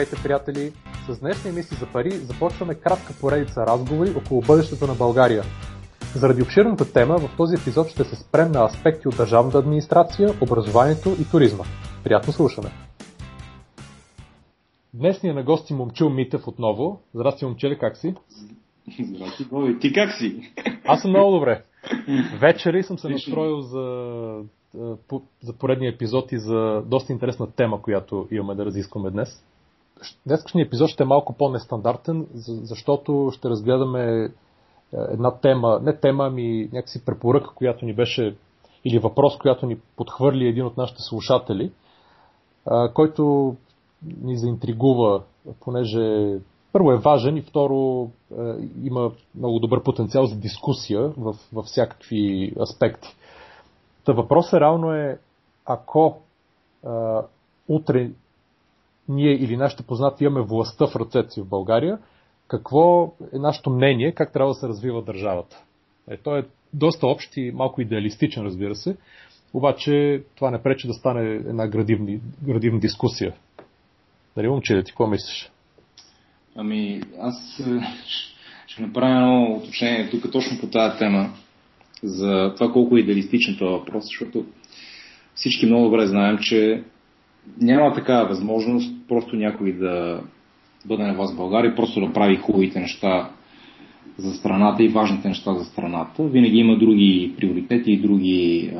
Здравейте, приятели! С днешни мисли за пари започваме кратка поредица разговори около бъдещето на България. Заради обширната тема в този епизод ще се спрем на аспекти от държавната администрация, образованието и туризма. Приятно слушане! Днес ни е на гости Момчил Митев отново. Здрасти, момче, как си? Здрасти, Боби. Ти как си? Аз съм много добре. Вечери съм се настроил за поредния епизод и за доста интересна тема, която имаме да разискваме днес. Днескашният епизод ще е малко по-нестандартен, защото ще разгледаме една тема, не тема, ами някакси препоръка, която ни беше, или въпрос, която ни подхвърли един от нашите слушатели, който ни заинтригува, понеже първо е важен и второ има много добър потенциал за дискусия във всякакви аспекти. Та въпросът реално е, ако утре ние или нашите познати имаме властта в ръцете си в България, какво е нашето мнение, как трябва да се развива държавата? Той е доста общ и малко идеалистичен, разбира се, обаче това не пречи да стане една градивна дискусия. Нали, момче, ти какво мислиш? Ами, аз ще направя едно уточнение тук точно по тази тема, за това колко е идеалистичен този въпрос, защото всички много добре знаем, че няма такава възможност просто някой да бъде на власт в България, просто да прави хубавите неща за страната и важните неща за страната. Винаги има други приоритети и други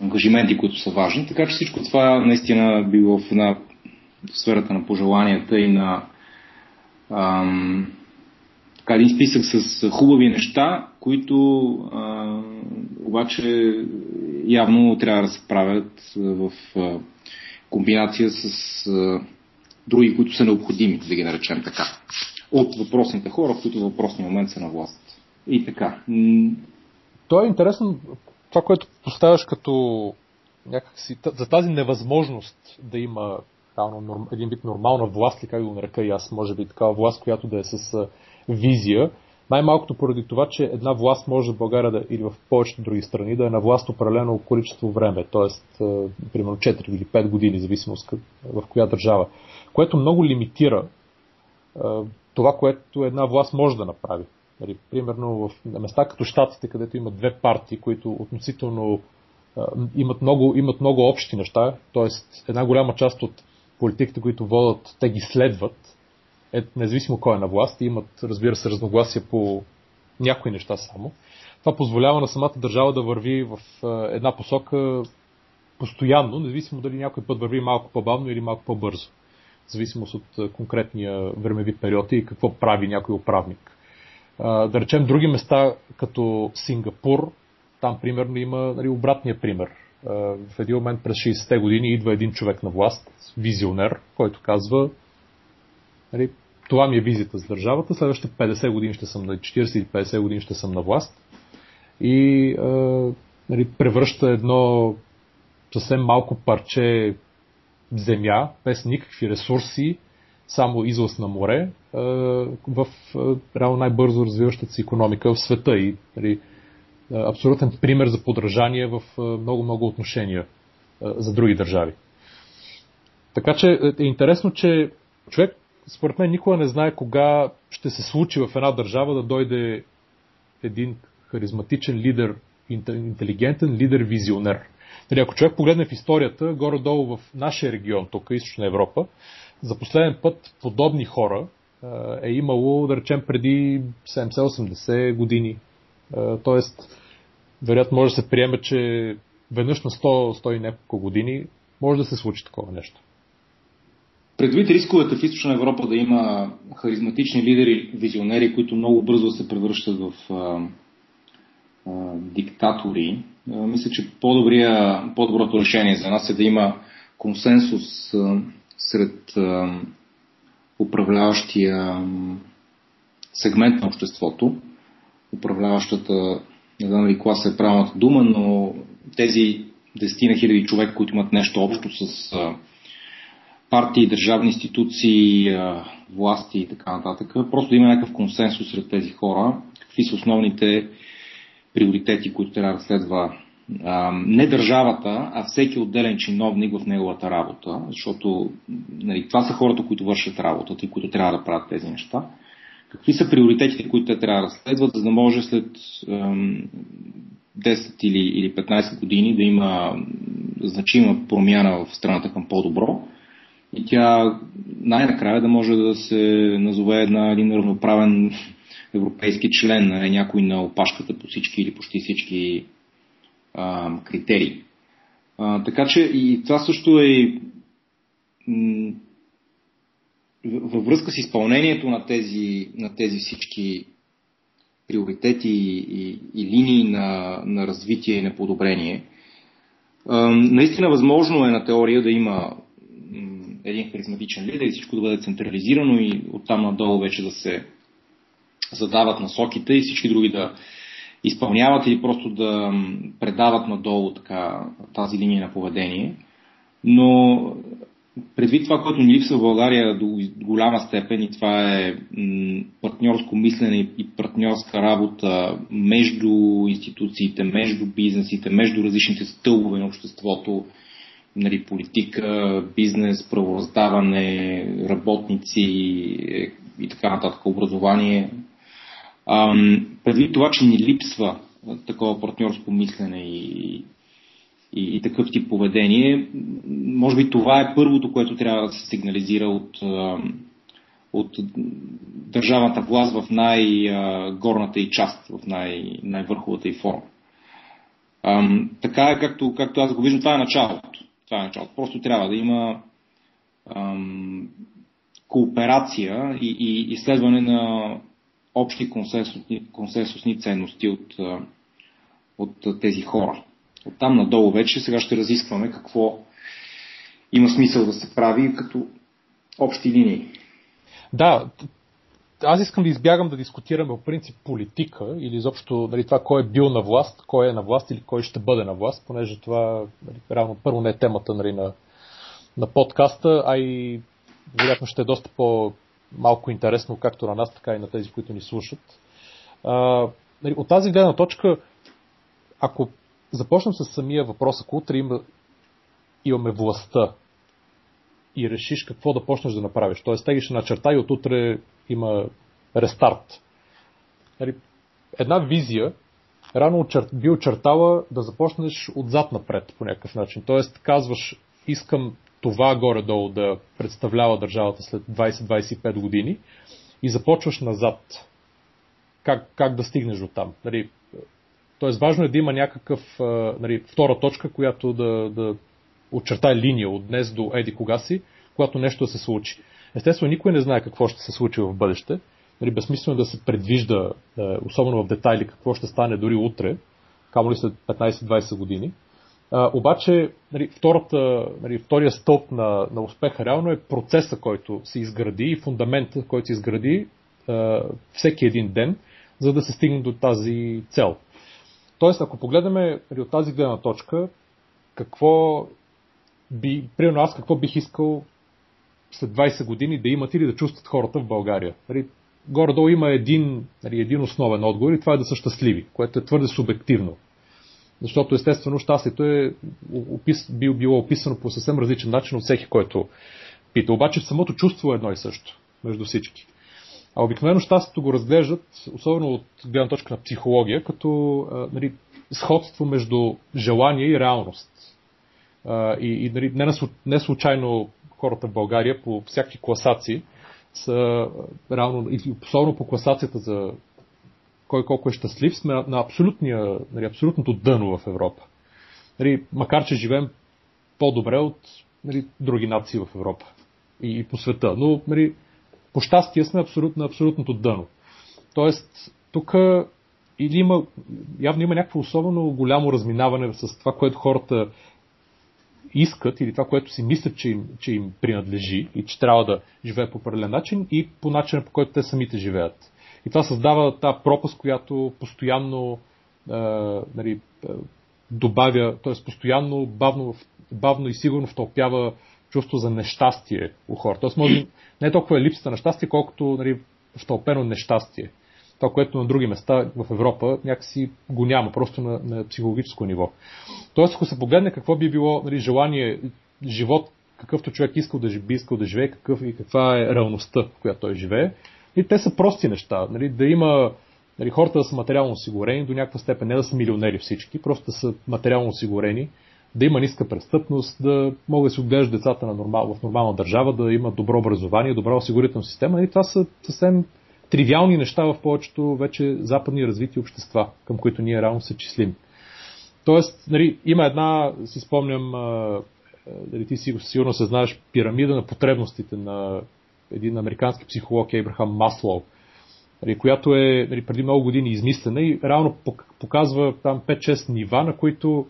ангажименти, които са важни, така че всичко това наистина било в сферата на пожеланията и на един списък с хубави неща, които обаче явно трябва да се правят в комбинация с други, които са необходими, да ги наречем така, от въпросните хора, които в въпросния момент са на власт. И така. То е интересно това, което поставяш като някакси, за тази невъзможност да има един вид нормална власт, ли как да го нарека и аз, може би такава власт, която да е с визия. Най-малкото поради това, че една власт може в България или в повечето други страни да е на власт определено количество време, т.е. примерно 4 или 5 години, зависимост в коя държава, което много лимитира това, което една власт може да направи. Примерно на места като щатите, където имат две партии, които относително имат много общи неща, т.е. една голяма част от политиките, които водят, те ги следват, независимо кой е на власт, и имат, разбира се, разногласия по някои неща само. Това позволява на самата държава да върви в една посока постоянно, независимо дали някой път върви малко по-бавно или малко по-бързо. В зависимост от конкретния времеви период и какво прави някой управник. Да речем други места, като Сингапур, там примерно има обратния пример. В един момент през 60-те години идва един човек на власт, визионер, който казва: това ми е визията за държавата, следващите 50 години ще съм на 40-50 години ще съм на власт, и превръща едно съвсем малко парче земя, без никакви ресурси, само излъз на море, в реално най-бързо развиващата се икономика в света и абсолютен пример за подражание в много-много отношения за други държави. Така че е интересно, че човек, според мен, никога не знае кога ще се случи в една държава да дойде един харизматичен лидер, интелигентен лидер-визионер. Ако човек погледне в историята, горе-долу в нашия регион, тук, Източна Европа, за последен път подобни хора е имало, да речем, преди 70-80 години. Тоест, вероятно може да се приеме, че веднъж на 100 и няколко години може да се случи такова нещо. Предвид рисковете в Източна Европа да има харизматични лидери, визионери, които много бързо се превръщат в диктатори, мисля, че по-доброто решение за нас е да има консенсус сред управляващия сегмент на обществото, управляващата, не знам ли класа е правилната дума, но тези 10 хиляди човек, които имат нещо общо с партии, държавни институции, власти и така нататък, просто да има някакъв консенсус сред тези хора, какви са основните приоритети, които трябва да следва не държавата, а всеки отделен чиновник в неговата работа, защото нали, това са хората, които вършат работата и които трябва да правят тези неща. Какви са приоритетите, които те трябва да следват, за да може след 10 или 15 години да има значима промяна в страната към по-добро и тя най-накрая да може да се назове един равноправен европейски член, някой на опашката по всички или почти всички критерии. Така че и това също е във връзка с изпълнението на тези всички приоритети и линии на развитие и на подобрение. Наистина възможно е на теория да има един харизматичен лидер и всичко да бъде централизирано и оттам надолу вече да се задават насоките и всички други да изпълняват или просто да предават надолу така, тази линия на поведение. Но предвид това, което ни липсва в България до голяма степен и това е партньорско мислене и партньорска работа между институциите, между бизнесите, между различните стълбове на обществото, нали, политика, бизнес, правораздаване, работници и така нататък, образование. Предвид това, че ни липсва такова партньорско мислене и такъв тип поведение, може би това е първото, което трябва да се сигнализира от държавната власт в най-горната и част, в най-върховата и форма. Така, както аз го виждам, това е началото. Просто трябва да има кооперация и изследване на общи консенсусни ценности от тези хора. Оттам надолу вече сега ще разискваме какво има смисъл да се прави като общи линии. Да, аз искам да избягам да дискутирам в принцип политика или изобщо нали, това кой е бил на власт, кой е на власт или кой ще бъде на власт, понеже това нали, реално първо не е темата нали, на подкаста, а и вероятно ще е доста по-малко интересно както на нас, така и на тези, които ни слушат. Нали, от тази гледна точка, ако започнем с самия въпрос, ако утре имаме властта и решиш какво да почнеш да направиш. Тоест, тегиш на черта и от утре има рестарт. Една визия рано би очертала да започнеш отзад напред по някакъв начин. Тоест, казваш, искам това горе-долу да представлява държавата след 20-25 години и започваш назад. Как да стигнеш до там? Тоест, важно е да има някакъв нали, втора точка, която да очертае линия от днес до еди кога си, когато нещо да се случи. Естествено, никой не знае какво ще се случи в бъдеще. Нали, безсмислено да се предвижда, особено в детайли, какво ще стане дори утре, камо ли след 15-20 години. Обаче, нали, втория стълб на успеха реално е процеса, който се изгради и фундаментът, който се изгради всеки един ден, за да се стигне до тази цел. Тоест, ако погледаме от тази гледна точка, примерно аз какво бих искал след 20 години да имат или да чувстват хората в България. Горе-долу има един основен отговор и това е да са щастливи, което е твърде субективно. Защото естествено щастието е било описано по съвсем различен начин от всеки, който пита. Обаче самото чувство е едно и също между всички. А обикновено щастието го разглеждат, особено от гледна точка на психология, като нали, сходство между желание и реалност. И нали, не случайно хората в България по всякакви класации са реално, особено по класацията за кой колко е щастлив, сме на абсолютното дъно в Европа. Нали, макар че живеем по-добре от нали, други нации в Европа и по света. Но нали, по щастие сме на абсолютното дъно. Тоест, тук явно има някакво особено голямо разминаване с това, което хората искат или това, което си мислят, че им принадлежи и че трябва да живеят по определен начин и по начина, по който те самите живеят. И това създава тази пропаст, която постоянно добавя, т.е. постоянно бавно и сигурно втълпява чувство за нещастие у хора. Тоест, може, не толкова е липсата на щастие, колкото нали, втълпено нещастие. това, което на други места в Европа някакси го няма, просто на психологическо ниво. Тоест, ако се погледне какво би било, нали, желание, живот, какъвто човек би искал да живее, какъв и каква е реалността, в която той живее, и те са прости неща. Нали, да има, нали, хората да са материално осигурени до някаква степен, не да са милионери всички, просто да са материално осигурени, да има ниска престъпност, да могат да се отглеждат децата в нормална държава, да има добро образование, добра осигурителна система. И това са съвсем тривиални неща в повечето вече западни развити общества, към които ние реално се числим. Тоест, нали, има една, си спомням, дали ти сигурно се знаеш, пирамида на потребностите на един американски психолог Ейбрахам Маслоу, която е, нали, преди много години измислена и реално показва там 5-6 нива, на които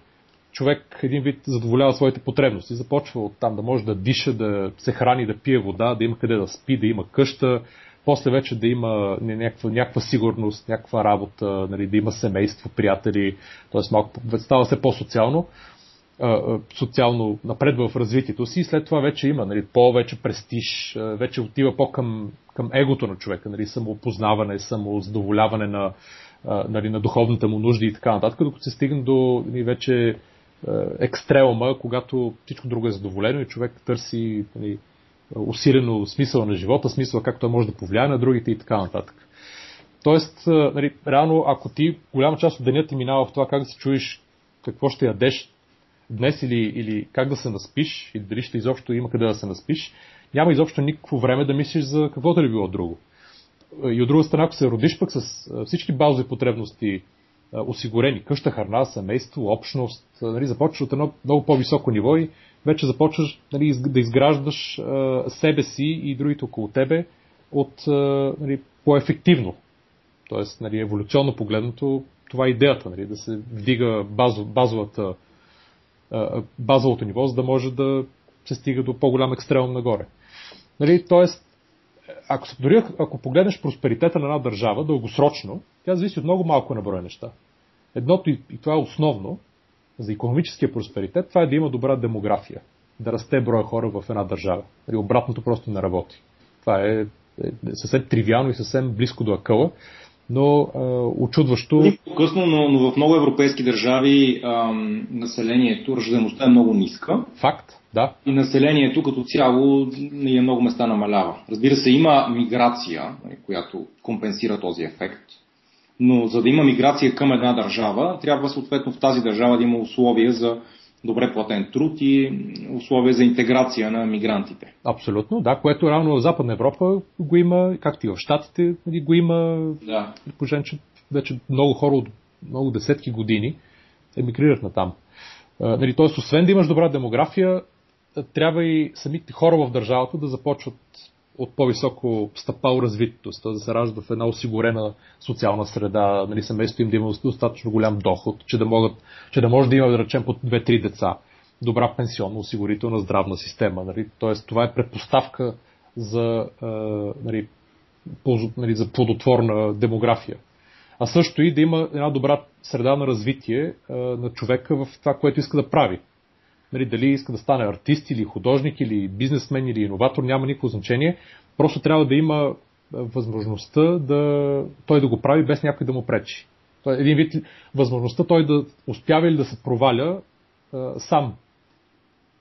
човек един вид задоволява своите потребности. Започва от там да може да диша, да се храни, да пие вода, да има къде да спи, да има къща, после вече да има някаква сигурност, някаква работа, нали, да има семейство, приятели, т.е. малко става се по-социално, социално напредва в развитието си и след това вече има, нали, повече престиж, вече отива по-към егото на човека, нали, самоопознаване, самозадоволяване на, нали, на духовната му нужда и така нататък, докато се стигне до, нали, вече екстремума, когато всичко друго е задоволено и човек търси, нали, усилено смисъла на живота, смисъла как той може да повлияе на другите и така нататък. Тоест, нали, реално, ако ти голяма част от деня ти минава в това как да се чуеш, какво ще ядеш днес или как да се наспиш, и дали ще изобщо има къде да се наспиш, няма изобщо никакво време да мислиш за каквото ли било друго. И от друга страна, ако се родиш пък с всички базови потребности осигурени, къща, храна, семейство, общност, нали, започваш от едно много по-високо ниво и вече започваш, нали, да изграждаш себе си и другите около тебе от, нали, по-ефективно. Тоест, нали, еволюционно погледнато, това е идеята, нали, да се вдига базовото ниво, за да може да се стига до по-голям екстрем нагоре. Нали, тоест, ако погледнеш просперитета на една държава дългосрочно, тя зависи от много малко наброй неща. Едното, и това е основно за икономическия просперитет, това е да има добра демография, да расте броя хора в една държава. Нали, обратното просто не работи. Това е съвсем тривиално и съвсем близко до акъла, но очудващо... Късно, но в много европейски държави населението, ръждаемостта е много ниска. Факт, да. И населението като цяло на много места намалява. Разбира се, има миграция, която компенсира този ефект, но за да има миграция към една държава, трябва съответно в тази държава да има условия за добре платен труд и условия за интеграция на мигрантите. Абсолютно, да, което равно в Западна Европа го има, както и в Щатите го има, да. Предположен, че вече много хора от много десетки години емигрират натам. Нали, тоест, освен да имаш добра демография, трябва и самите хора в държавата да започват от по-високо стъпало развитието, т.е. да се раждат в една осигурена социална среда, нали, семейството им да има достатъчно голям доход, че да може да има, да речем, по 2-3 деца, добра пенсионна, осигурителна, здравна система. Нали, т.е. това е предпоставка за, за плодотворна демография. А също и да има една добра среда на развитие на човека в това, което иска да прави. Нали, дали иска да стане артист или художник или бизнесмен или иноватор, няма никакво значение. Просто трябва да има възможността той да го прави без някой да му пречи. Един вид възможността той да успява или да се проваля сам.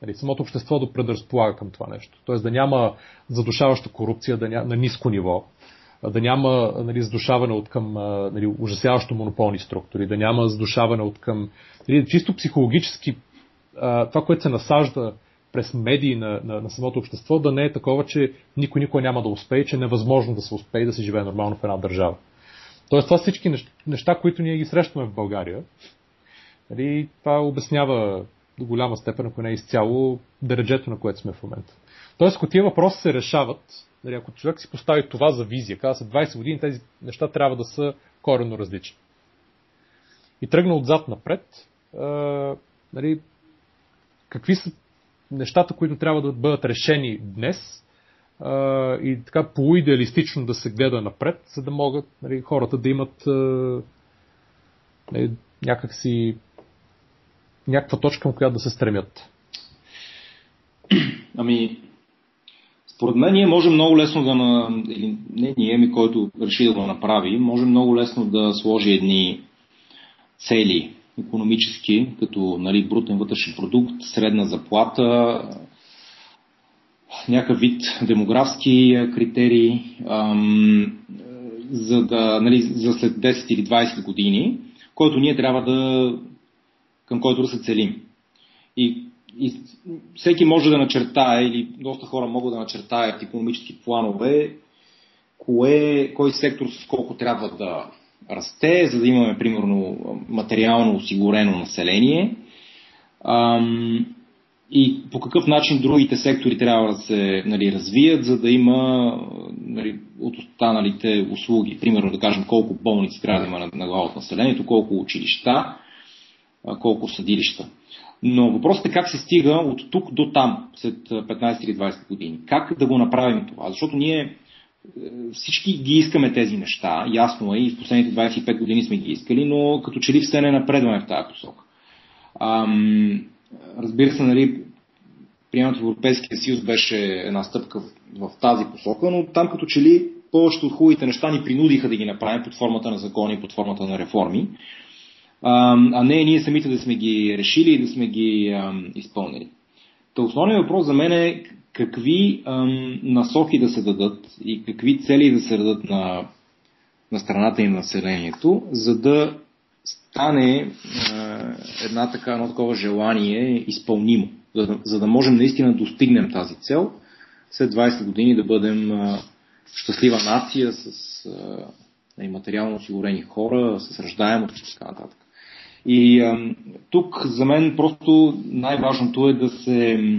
Нали, самото общество да предразполага към това нещо. Тоест да няма задушаваща корупция на ниско ниво, да няма, нали, задушаване от към, нали, ужасяващо монополни структури, да няма задушаване от към, нали, чисто психологически това, което се насажда през медии на самото общество, да не е такова, че никой няма да успее, че е невъзможно да се успее да се живее нормално в една държава. Тоест това всички неща, които ние ги срещаме в България, нали, това обяснява до голяма степен, ако не е изцяло, дърджето, на което сме в момента. Тоест, ако тия въпроси се решават, нали, ако човек си постави това за визия, казва след 20 години тези неща трябва да са коренно различни. И тръгна отзад напред, нали, какви са нещата, които трябва да бъдат решени днес и така полуидеалистично да се гледа напред, за да могат, нали, хората да имат някакси някаква точка, към която да се стремят. Ами, Поред мен ние можем много лесно да, или не ние, ми който реши да го направи, може много лесно да сложи едни цели икономически, като нали, брутен вътрешен продукт, средна заплата, някакъв вид демографски критерии, за да, нали, за след 10 или 20 години, който ние трябва да, към който да се целим. И всеки може да начертае, или доста хора могат да начертаят икономически планове, кой сектор с колко трябва да расте, за да имаме, примерно, материално осигурено население, и по какъв начин другите сектори трябва да се, нали, развият, за да има, нали, от останалите услуги. Примерно, да кажем, колко болници трябва да има на глава от населението, колко училища, колко съдилища. Но въпросът е как се стига от тук до там, след 15 или 20 години. Как да го направим това? Защото ние всички ги искаме тези неща, ясно е, и в последните 25 години сме ги искали, но като че ли все не напредваме в тази посока. Разбира се, нали, приемането в Европейския съюз беше една стъпка в тази посока, но там като че ли повечето от хубавите неща ни принудиха да ги направим под формата на закони, под формата на реформи, а не ние самите да сме ги решили и да сме ги изпълнили. Та основният въпрос за мен е какви насоки да се дадат и какви цели да се дадат на страната и на населението, за да стане едно такова желание изпълнимо, за да можем наистина да достигнем тази цел, след 20 години да бъдем щастлива нация с материално осигурени хора, с ръждаемост и така нататък. И тук за мен просто най-важното е да се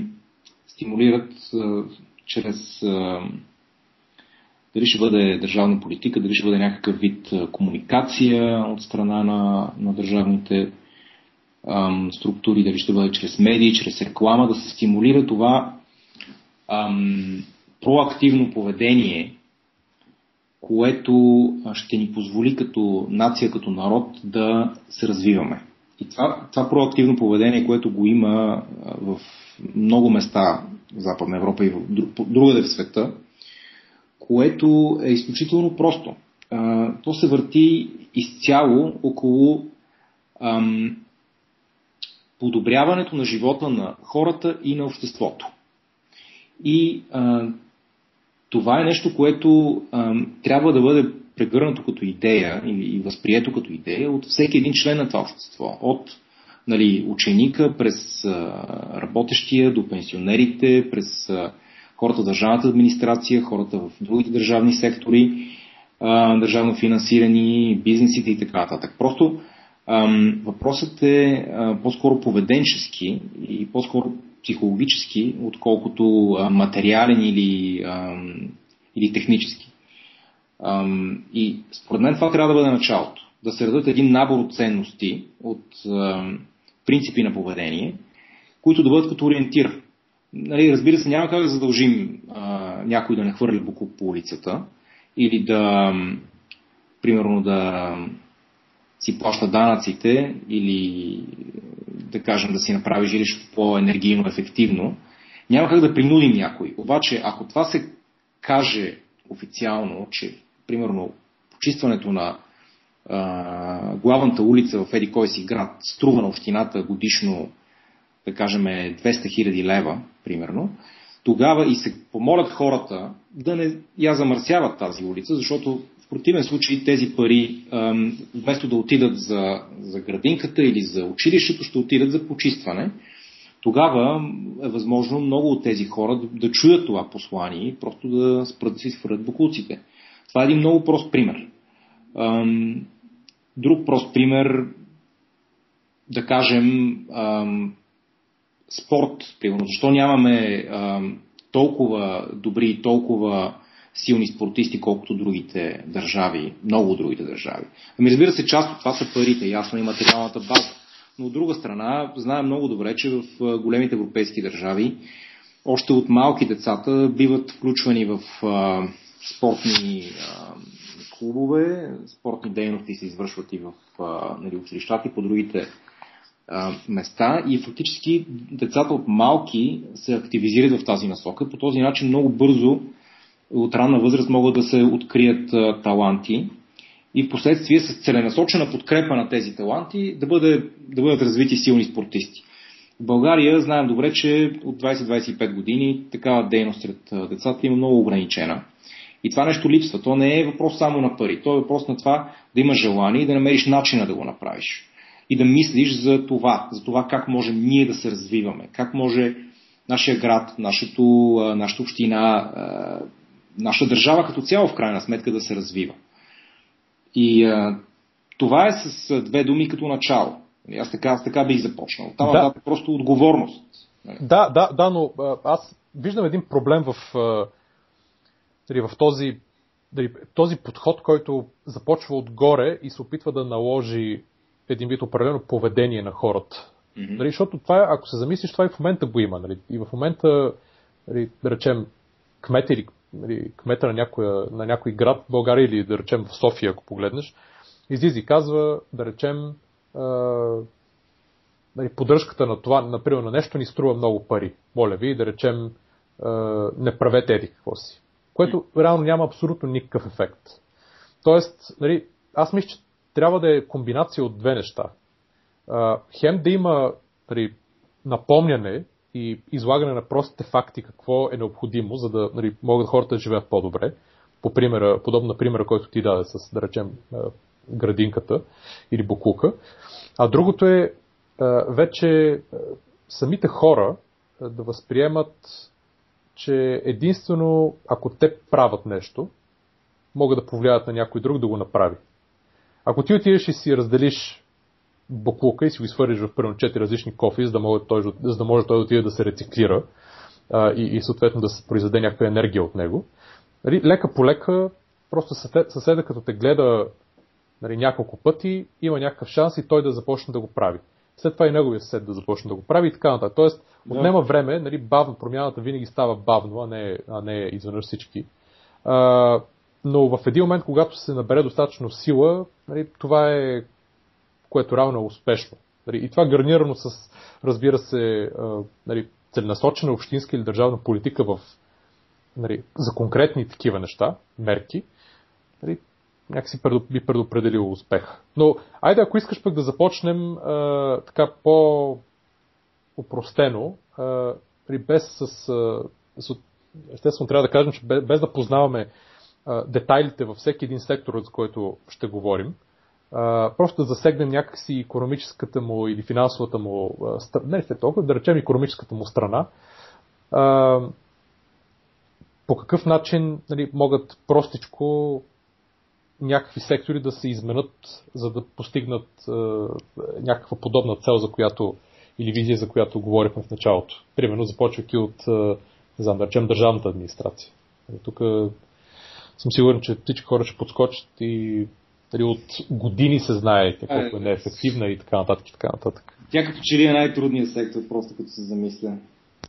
стимулират чрез дали ще бъде държавна политика, дали ще бъде някакъв вид комуникация от страна на държавните структури, дали ще бъде чрез медии, чрез реклама, да се стимулира това проактивно поведение, което ще ни позволи като нация, като народ да се развиваме. И това проактивно поведение, което го има в много места в Западна Европа и в другаде в света, което е изключително просто. То се върти изцяло около подобряването на живота на хората и на обществото. И това е нещо, което трябва да бъде прегърнато като идея и възприето като идея от всеки един член на това общество. От, нали, ученика, през работещия, до пенсионерите, през хората в държавната администрация, хората в другите държавни сектори, държавно финансирани, бизнесите и така нататък. Просто въпросът е по-скоро поведенчески и по-скоро психологически, отколкото материален или технически. И според мен това трябва да бъде началото. Да се дадат един набор от ценности, от принципи на поведение, които да бъдат като ориентир. Нали, разбира се, няма как да задължим някой да не хвърли буклук по улицата или да, примерно, да си плаща данъците или, да кажем, да си направи жилището по-енергийно ефективно. Няма как да принудим някой. Обаче, ако това се каже официално, че, примерно, почистването на главната улица в еди кой си град струва на общината годишно, да кажем, 200 000 лева, примерно, тогава и се помолят хората да не я замърсяват тази улица, защото в противен случай тези пари, вместо да отидат за градинката или за училището, ще отидат за почистване. Тогава е възможно много от тези хора да чуят това послание и просто да спрат да си свърят бокуците. Това е един много прост пример. Друг прост пример, да кажем, спорт, примерно. Защо нямаме толкова добри и толкова силни спортисти, колкото другите държави, много другите държави? Ами, разбира се, част от това са парите, ясно, и материалната база. Но от друга страна, знаем много добре, че в големите европейски държави още от малки децата биват включвани в спортни клубове, спортни дейности се извършват и в училищата и по другите места и фактически децата от малки се активизират в тази насока. По този начин много бързо от ранна възраст могат да се открият таланти и в последствие с целенасочена подкрепа на тези таланти да бъдат развити силни спортисти. В България знаем добре, че от 20-25 години такава дейност сред децата има много ограничена. И това нещо липсва. То не е въпрос само на пари. То е въпрос на това да имаш желание и да намериш начина да го направиш. И да мислиш за това как може ние да се развиваме, как може нашия град, нашата община, нашата държава като цяло в крайна сметка да се развива. И това е с две думи като начало. Аз така бих започнал. Там да. Е просто отговорност. Да, но аз виждам един проблем в този подход, който започва отгоре и се опитва да наложи един вид определено поведение на хората. Mm-hmm. Защото това, ако се замислиш, това и в момента го има. И в момента, да речем, кмет или кмета на някой град в България или да речем в София, ако погледнеш, излиза и казва, да речем, поддръжката на това, например, на нещо ни струва много пари. Моля ви, да речем, не правете еди какво си. Което реално няма абсолютно никакъв ефект. Тоест, аз мисля, че трябва да е комбинация от две неща. Хем да има напомняне и излагане на простите факти какво е необходимо, за да могат хората да живеят по-добре. Подобно на примера, който ти даде с, да речем, градинката или боклука. А другото е вече самите хора да възприемат, че единствено, ако те правят нещо, могат да повлияят на някой друг да го направи. Ако ти отидеш и си разделиш боклука и си го свържиш в примерно 4 различни кофи, за да може той да отиде да се рециклира и съответно да се произведе някаква енергия от него, лека по лека, просто съседа като те гледа няколко пъти, има някакъв шанс и той да започне да го прави. След това и неговия съсед да започне да го прави и така нататък. Тоест, отнема време, бавно, промяната винаги става бавно, а не изведнъж всички. Но в един момент, когато се набере достатъчно сила, това е, което равно е успешно. И това гарнирано с, разбира се, целенасочена общинска или държавна политика за конкретни такива неща, мерки, някакси би предопределил успеха. Но, айде, ако искаш пък да започнем така по-опростено, естествено трябва да кажем, че без да познаваме детайлите във всеки един сектор, за който ще говорим, просто да засегнем някакси икономическата му или финансовата му страна, да речем икономическата му страна, по какъв начин могат простичко някакви сектори да се изменят, за да постигнат някаква подобна цел, за която или визия, за която говорихме в началото. Примерно, започвайки от да речем, държавната администрация. Тук съм сигурен, че всички хора ще подскочат и от години се знае колко е неефективна и така нататък. Тя като че ли е най-трудният сектор, просто като се замисля.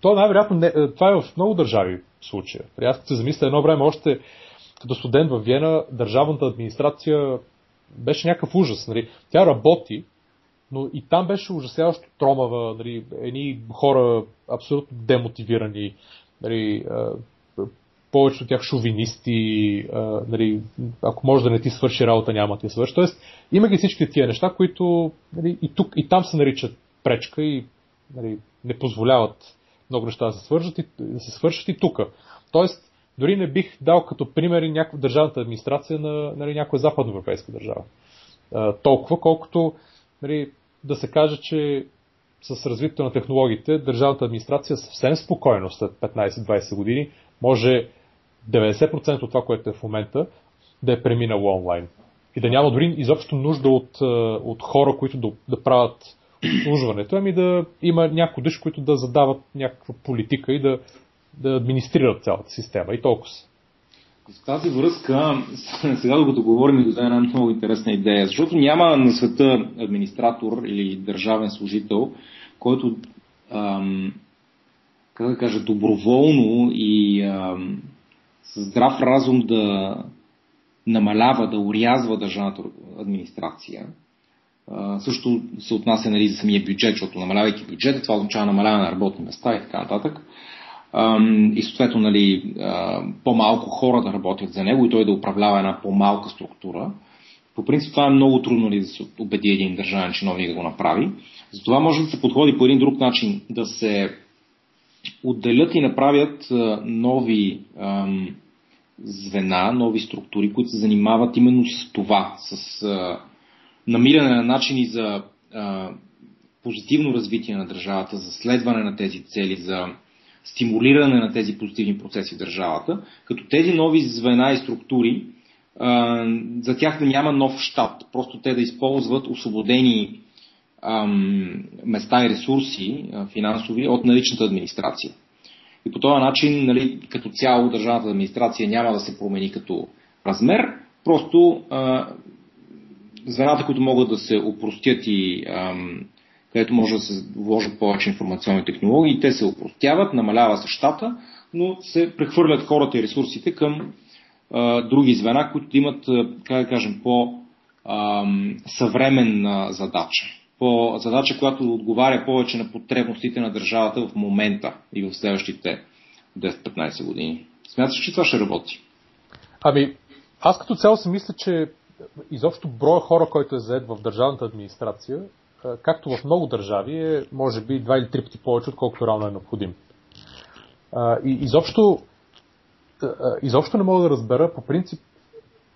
То най-вероятно това е в много държави в случая. Аз като се замисля едно време още като студент във Виена, държавната администрация беше някакъв ужас. Тя работи, но и там беше ужасяващо тромава, едни хора абсолютно демотивирани, повечето от тях шовинисти, ако може да не ти свърши работа, няма да ти свърши. Тоест, има ги всички тия неща, които и тук, и там се наричат пречка и не позволяват много неща да се свършат и тук. Тоест, дори не бих дал като примери някаква държавната администрация на някоя западноевропейска държава. Толкова, колкото да се каже, че с развитието на технологиите държавната администрация съвсем спокойно след 15-20 години може 90% от това, което е в момента, да е преминало онлайн. И да няма дори изобщо нужда от хора, които да правят обслужването, ами да има някои души, които да задават някаква политика и да администрират цялата система и толкова. В тази връзка, сега докато говорим, дойде една много интересна идея, защото няма на света администратор или държавен служител, който как да кажа, доброволно и със здрав разум да намалява, да урязва държавната администрация. Също се отнася, нали, за самия бюджет, защото намалявайки бюджета, това означава намаляване на работни места и така нататък. И съответно, нали, по-малко хора да работят за него и той да управлява една по-малка структура. По принцип това е много трудно, нали, да се убеди един държавен чиновник да го направи. Затова може да се подходи по един друг начин, да се отделят и направят нови звена, нови структури, които се занимават именно с това, с намиране на начини за позитивно развитие на държавата, за следване на тези цели, за стимулиране на тези позитивни процеси в държавата, като тези нови звена и структури, за тях да няма нов щат, просто те да използват освободени места и ресурси финансови от наличната администрация. И по този начин, нали, като цяло държавната администрация няма да се промени като размер, просто звената, които могат да се опростят и където може да се вложат повече информационни технологии, те се опростяват, намалява се щата, но се прехвърлят хората и ресурсите към други звена, които имат, как да кажем, по-съвременна задача. По задача, която отговаря повече на потребностите на държавата в момента и в следващите 10-15 години. Смяташ, че това ще работи? Ами, аз като цяло си мисля, че изобщо броя хора, който е заед в държавната администрация, както в много държави, е може би 2 или 3 пъти повече, отколкото реално е необходим. И изобщо не мога да разбера, по принцип,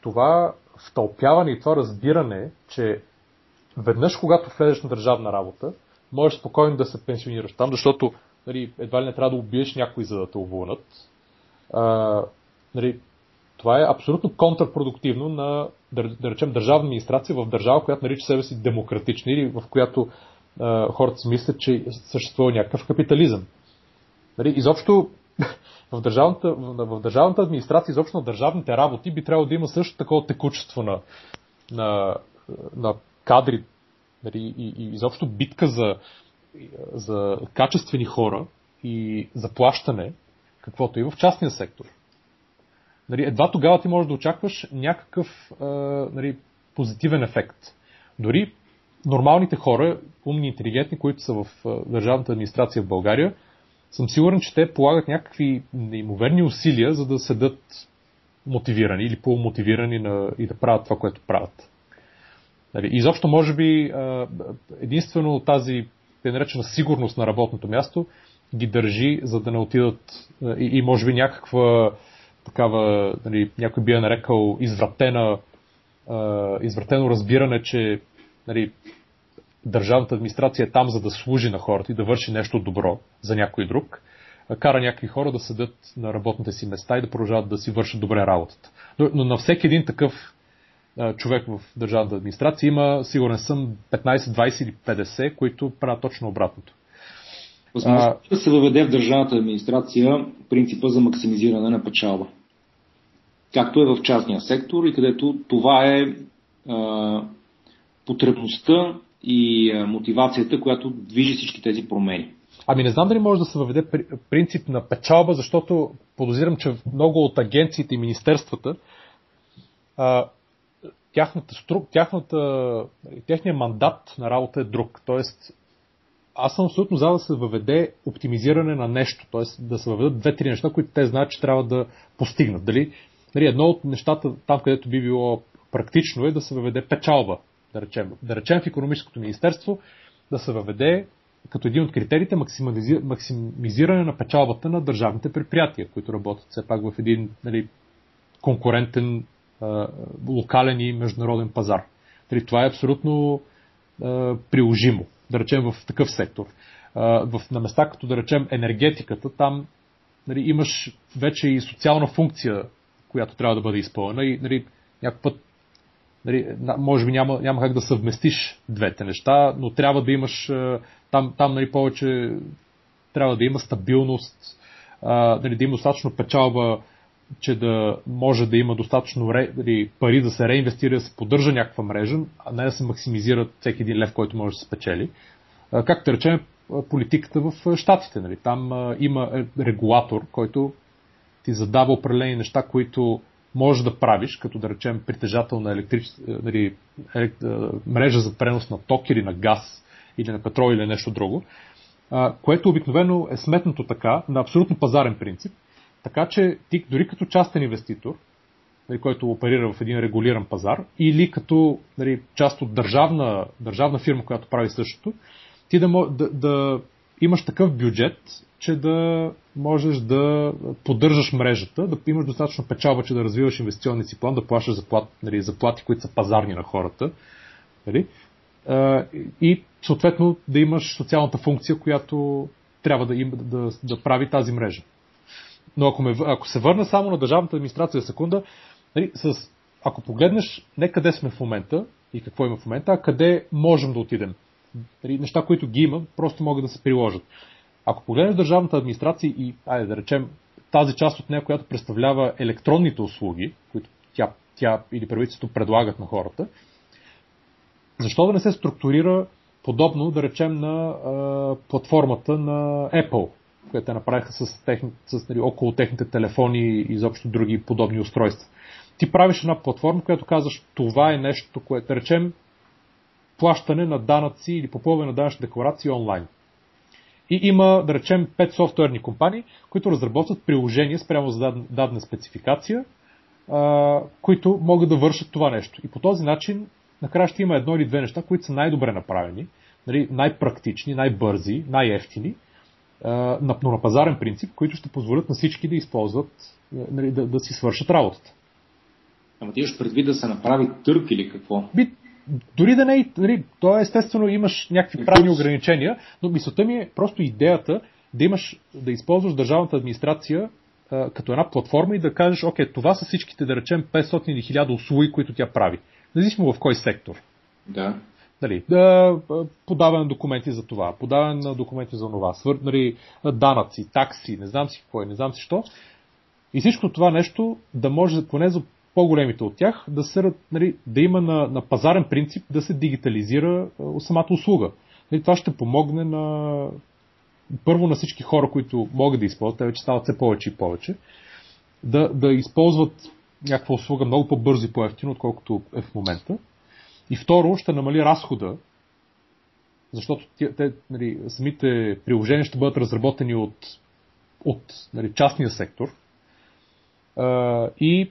това втълпяване и това разбиране, че веднъж, когато влезеш на държавна работа, можеш спокойно да се пенсионираш там, защото, нали, едва ли не трябва да убиеш някой, за да те уволнят. Нали, това е абсолютно контрпродуктивно на, да речем, държавна администрация в държава, която нарича себе си демократична или в която хората си мислят, че съществува някакъв капитализъм. Нали, изобщо в държавната администрация, изобщо на държавните работи, би трябвало да има също такова текучество на кадри, нали, и изобщо битка за качествени хора и заплащане, каквото и в частния сектор. Нали, едва тогава ти можеш да очакваш някакъв позитивен ефект. Дори нормалните хора, умни, интелигентни, които са в държавната администрация в България, съм сигурен, че те полагат някакви неимоверни усилия, за да седат мотивирани или полумотивирани и да правят това, което правят. И изобщо, може би, единствено тази те наречена сигурност на работното място ги държи, за да не отидат и може би някаква такава, нали, някой би е нарекал извратено разбиране, че, нали, държавната администрация е там, за да служи на хората и да върши нещо добро за някой друг, кара някакви хора да седат на работните си места и да продължават да си вършат добре работата. Но на всеки един такъв човек в държавната администрация има, сигурен съм, 15, 20 или 50, които правят точно обратното. Възможността да се въведе в държавната администрация принципа за максимизиране на печалба. Както е в частния сектор и където това е потребността и мотивацията, която движи всички тези промени. Ами не знам дали може да се въведе принцип на печалба, защото подозирам, че много от агенциите и министерствата техният мандат на работа е друг. Тоест, аз съм абсолютно за да се въведе оптимизиране на нещо. Тоест, да се въведат 2-3 неща, които те знаят, че трябва да постигнат. Дали, едно от нещата, там където би било практично, е да се въведе печалба. Да речем в икономическото министерство да се въведе като един от критериите максимизиране на печалбата на държавните предприятия, които работят все пак в един, нали, конкурентен локален и международен пазар. Това е абсолютно приложимо, да речем, в такъв сектор. На места, като, да речем, енергетиката, там, нали, имаш вече и социална функция, която трябва да бъде изпълнена и, нали, някакъв път, нали, може би няма как да съвместиш двете неща, но трябва да имаш там, нали, повече трябва да има стабилност, нали, да има достатъчно печалба, че да може да има достатъчно пари да се реинвестира, да се поддържа някаква мрежа, а не да се максимизира всеки един лев, който може да се спечели. Както да речем, политиката в щатите. Нали? Там има регулатор, който ти задава определени неща, които можеш да правиш, като да речем притежател на мрежа за пренос на ток или на газ или на петрол или нещо друго, което обикновено е сметнато така, на абсолютно пазарен принцип, така че ти дори като частен инвеститор, който оперира в един регулиран пазар, или като част от държавна фирма, която прави същото, ти да имаш такъв бюджет, че да можеш да поддържаш мрежата, да имаш достатъчно печалба, че да развиваш инвестиционния си план, да плащаш заплати, които са пазарни на хората. И съответно да имаш социалната функция, която трябва да прави тази мрежа. Но ако се върна само на държавната администрация за секунда, ако погледнеш не къде сме в момента и какво има в момента, а къде можем да отидем. Неща, които ги има, просто могат да се приложат. Ако погледнеш държавната администрация и, да речем, тази част от нея, която представлява електронните услуги, които тя или правителството предлагат на хората, защо да не се структурира подобно, да речем, на платформата на Apple, която те направиха около техните телефони и изобщо други подобни устройства. Ти правиш една платформа, която казваш, това е нещо, което, да речем, плащане на данъци или попълване на данъчни декларации онлайн. И има, да речем, 5 софтуерни компании, които разработват приложения спрямо за дадена спецификация, които могат да вършат това нещо. И по този начин накрая ще има едно или две неща, които са най-добре направени, най-практични, най-бързи, най-евтини, но на пазарен принцип, които ще позволят на всички да използват, да си свършат работата. Ама ти имаш предвид да се направи търг или какво? Дори да не е, то естествено имаш някакви правни ограничения, но мисълта ми е просто идеята да използваш държавната администрация като една платформа и да кажеш, окей, това са всичките, да речем, 500 или 1000 услуги, които тя прави. Независимо в кой сектор. Да. Подаване на документи за това, подаване на документи за това, данъци, такси, не знам си какво е, не знам си що. И всичко това нещо да може поне за по-големите от тях да има на пазарен принцип да се дигитализира самата услуга. Това ще помогне първо на всички хора, които могат да използват, те вече стават все повече и повече, да използват някаква услуга много по-бързо и по-евтино, отколкото е в момента. И второ, ще намали разхода, защото самите приложения ще бъдат разработени от частния сектор и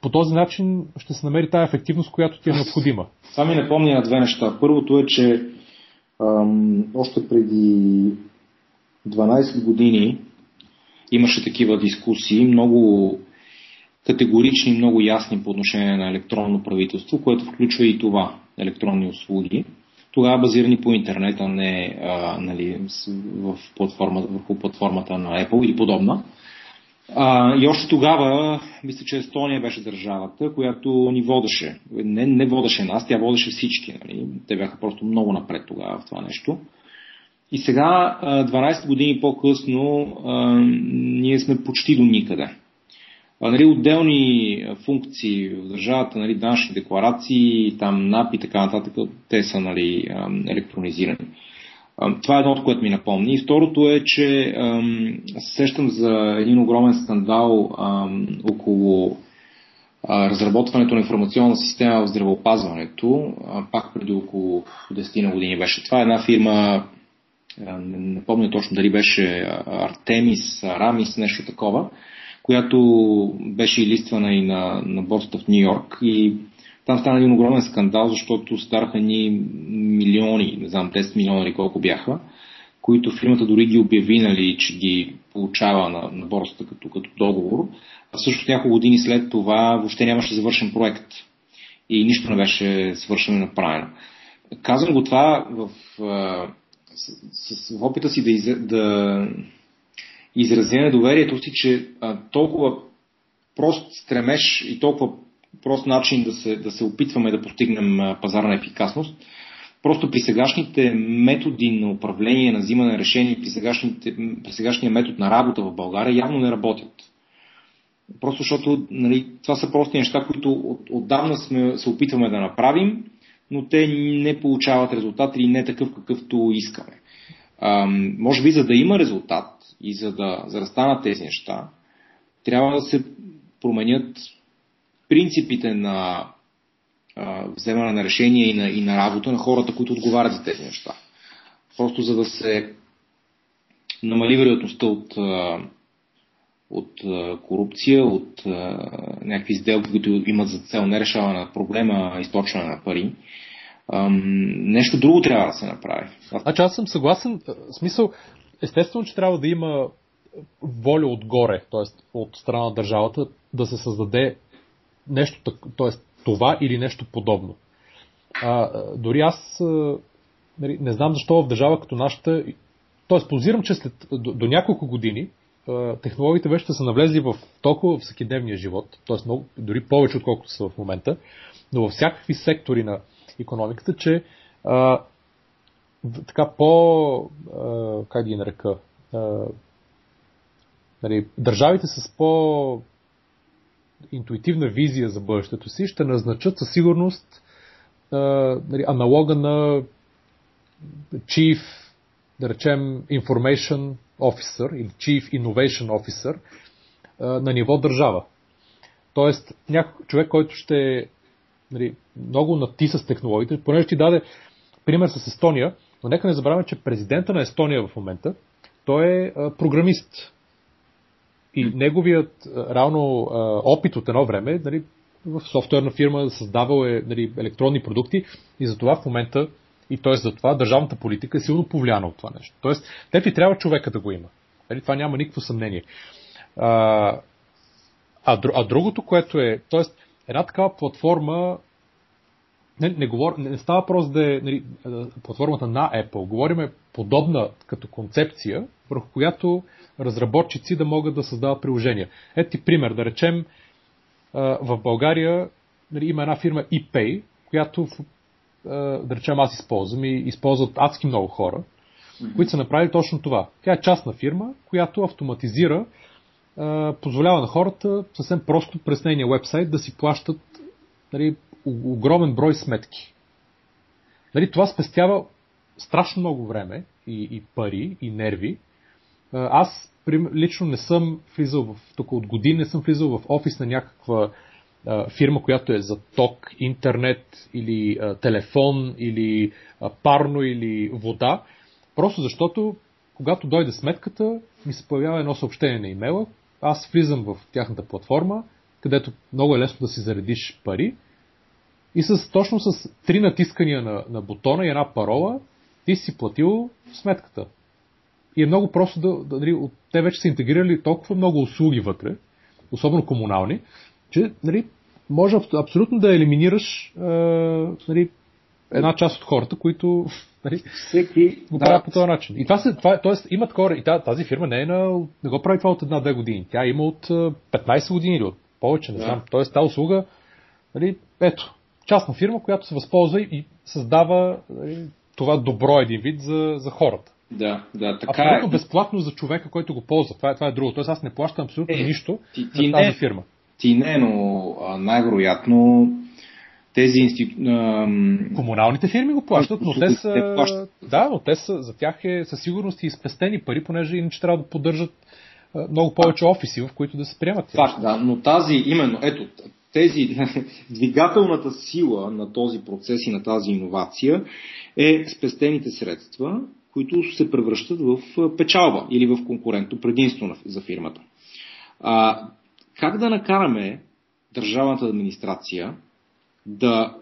по този начин ще се намери тая ефективност, която ти е необходима. Сами напомня на две неща. Първото е, че още преди 12 години имаше такива дискусии, много категорични, много ясни по отношение на електронно правителство, което включва и това, електронни услуги. Тогава базирани по интернет, а не върху платформата на Apple или подобна. И още тогава, мисля, че Естония беше държавата, която ни водеше. Не водеше нас, тя водеше всички. Нали? Те бяха просто много напред тогава в това нещо. И сега, 12 години по-късно, ние сме почти до никъде. Отделни функции в държавата, данъчни декларации, там НАП и така нататък, те са електронизирани. Това е едното, което ми напомни. И второто е, че сещам за един огромен скандал около разработването на информационна система в здравеопазването. Пак преди около 10 години беше. Това е една фирма, не помня точно дали беше Артемис, Рамис, нещо такова, която беше и листвана и на борсата в Ню Йорк. И там стана един огромен скандал, защото стараха ни милиони, не знам, 10 милиона или колко бяха, които фирмата дори ги обяви, че ги получава на борсата като договор. А всъщност няколко години след това въобще нямаше завършен проект. И нищо не беше свършено и направено. Казвам го това в опита си да изразя недоверието си, че толкова прост стремеж и толкова прост начин да се опитваме да постигнем пазарна ефикасност. Просто при сегашните методи на управление, на взимане на решения, при сегашния метод на работа в България явно не работят. Просто защото това са прости неща, които отдавна се опитваме да направим, но те не получават резултат или не такъв какъвто искаме. Може би за да има резултат и за да станат тези неща, трябва да се променят принципите на вземане на решение и на работа на хората, които отговарят за тези неща. Просто за да се намали вероятността от корупция, от някакви сделки, които имат за цел не решаване на проблема, източване на пари. Нещо друго трябва да се направи. Значи аз съм съгласен. В смисъл, естествено, че трябва да има воля отгоре, т.е. от страна на държавата, да се създаде нещо, т.е. това или нещо подобно. Дори аз не знам защо в държава като нашата, т.е. позирам, че до няколко години технологиите вече са навлезли в толкова всекидневния живот, т.е. дори повече отколкото са в момента, но във всякакви сектори на икономиката, че така как да ги нарека, държавите с по-интуитивна визия за бъдещето си ще назначат със сигурност аналога на Chief, да речем, Information Officer или Chief Innovation Officer на ниво държава. Тоест, някой човек, който ще много натиса с технологиите, понеже ти даде пример с Естония, но нека не забравяме, че президента на Естония в момента, той е програмист. И неговият реално опит от едно време в софтуерна фирма създавал е електронни продукти и затова в момента, и т.е. затова държавната политика е силно повлияна от това нещо. Тоест, те ти трябва човека да го има. Това няма никакво съмнение. А другото, което е, т.е. една такава платформа, не става въпрос да е платформата на Apple. Говорим подобна като концепция, върху която разработчици да могат да създават приложения. Ето ти пример, да речем, в България има една фирма ePay, която, да речем, аз използвам и използват адски много хора, които са направили точно това. Тя е частна фирма, която автоматизира, позволява на хората съвсем просто през нейния уебсайт да си плащат огромен брой сметки. Това спестява страшно много време и пари, и нерви. Аз лично не съм влизал тук от години, не съм влизал в офис на някаква фирма, която е за ток, интернет или телефон, или парно, или вода. Просто защото когато дойде сметката, ми се появява едно съобщение на имейла, аз влизам в тяхната платформа, където много е лесно да си заредиш пари и точно с 3 натискания на бутона и една парола ти си платил сметката. И е много просто те вече са интегрирали толкова много услуги вътре, особено комунални, че може абсолютно да елиминираш една част от хората, които го правят по този начин. И тоест, имат хора, и тази фирма не го прави това от 1-2 години. Тя има от 15 години или от повече, не знам. Тоест, тази услуга, ето, частна фирма, която се възползва и създава това добро един вид за хората. Да, така е. Абсолютно безплатно за човека, който го ползва. Това е друго. Тоест, аз не плащам абсолютно нищо за тази фирма. Но най-вероятно тези комуналните фирми го плащат, но те са... Да, но те са, за тях е със сигурност и спестени пари, понеже иначе трябва да поддържат много повече офиси, в които да се приемат. Факт, да, но двигателната сила на този процес и на тази иновация е спестените средства, които се превръщат в печалба или в конкурентно предимство за фирмата. Как да накараме държавната администрация да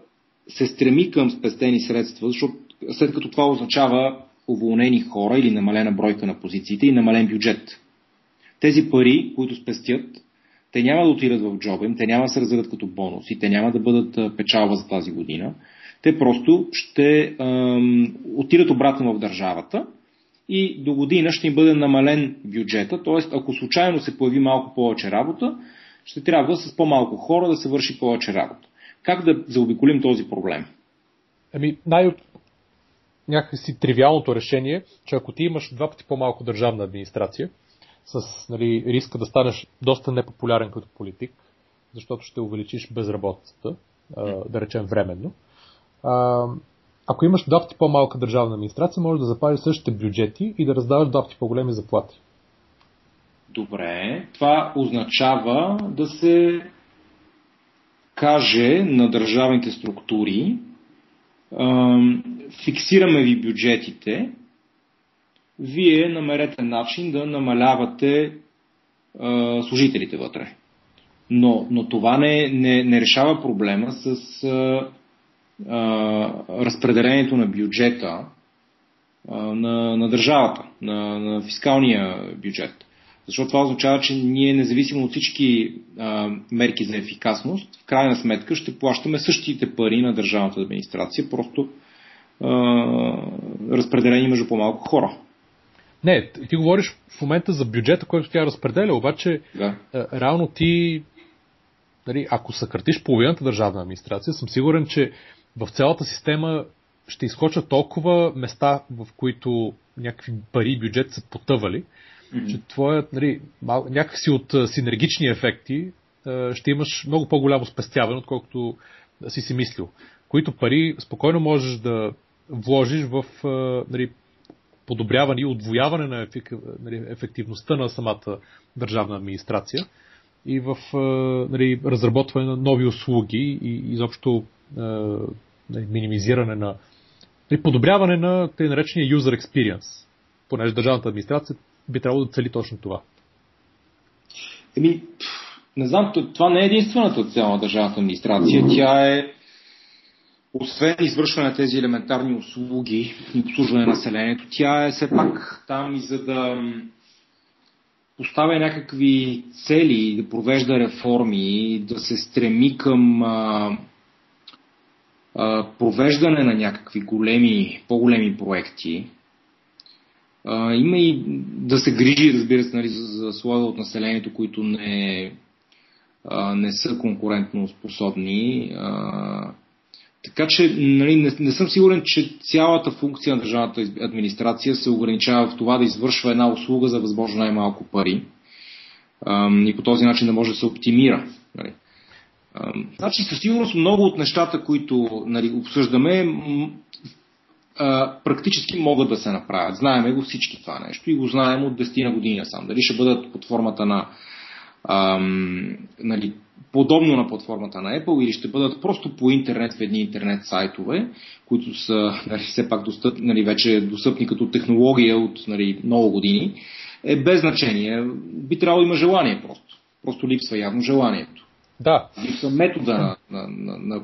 се стреми към спестени средства, защото след като това означава уволнени хора или намалена бройка на позициите и намален бюджет? Тези пари, които спестят, те няма да отидат в джоба им, те няма да се разредят като бонуси, те няма да бъдат печалба за тази година. Те просто ще отидат обратно в държавата и до година ще им бъде намален бюджета, т.е. ако случайно се появи малко повече работа, ще трябва с по-малко хора да се върши повече работа. Как да заобиколим този проблем? Някакси тривиалното решение, че ако ти имаш 2 пъти по-малко държавна администрация, с риска да станеш доста непопулярен като политик, защото ще увеличиш безработицата, да речем временно. Ако имаш 2 пъти по-малка държавна администрация, можеш да запазиш същите бюджети и да раздаваш 2 пъти по-големи заплати. Добре, това означава да се каже на държавните структури, фиксираме ви бюджетите, вие намерете начин да намалявате служителите вътре. Но това не решава проблема с разпределението на бюджета на държавата, на фискалния бюджет. Защото това означава, че ние, независимо от всички мерки за ефикасност, в крайна сметка ще плащаме същите пари на държавната администрация, просто разпределени между по-малко хора. Не, ти говориш в момента за бюджета, който тя разпределя, обаче да. Реално ти, нали, ако съкратиш половината държавна администрация, съм сигурен, че в цялата система ще изкочат толкова места, в които някакви пари и бюджет са потъвали, че твоят, нали, някакси от синергични ефекти ще имаш много по-голямо спестяване, отколкото си мислил. Които пари спокойно можеш да вложиш в, нали, подобряване и отвояване на ефективността на самата държавна администрация и в, нали, разработване на нови услуги и изобщо, нали, минимизиране на, нали, подобряване на тъй наречения user experience, понеже държавната администрация би трябвало да цели точно това. Еми, не знам, това не е единствената цел на държавната администрация. Тя е, освен извършване на тези елементарни услуги и обслужване на населението, тя е все пак там и за да поставя някакви цели, да провежда реформи, да се стреми към провеждане на някакви големи, по-големи проекти. Има и да се грижи, разбира се, нали, за слоя от населението, които не са конкурентно способни. Така че, нали, не съм сигурен, че цялата функция на държавната администрация се ограничава в това да извършва една услуга за възможно най-малко пари и по този начин да може да се оптимира. Нали. Значи, със сигурност много от нещата, които, нали, обсъждаме, практически могат да се направят. Знаеме го всички това нещо и го знаем от 10 години сам. Дали ще бъдат под формата на нали, подобно на платформата на Apple, или ще бъдат просто по интернет в едни интернет сайтове, които са, нали, все пак достъпни, нали, вече достъпни като технология от, нали, много години, е без значение. Би трябвало да има желание просто. Просто липсва явно желанието. Да. Липсва метода на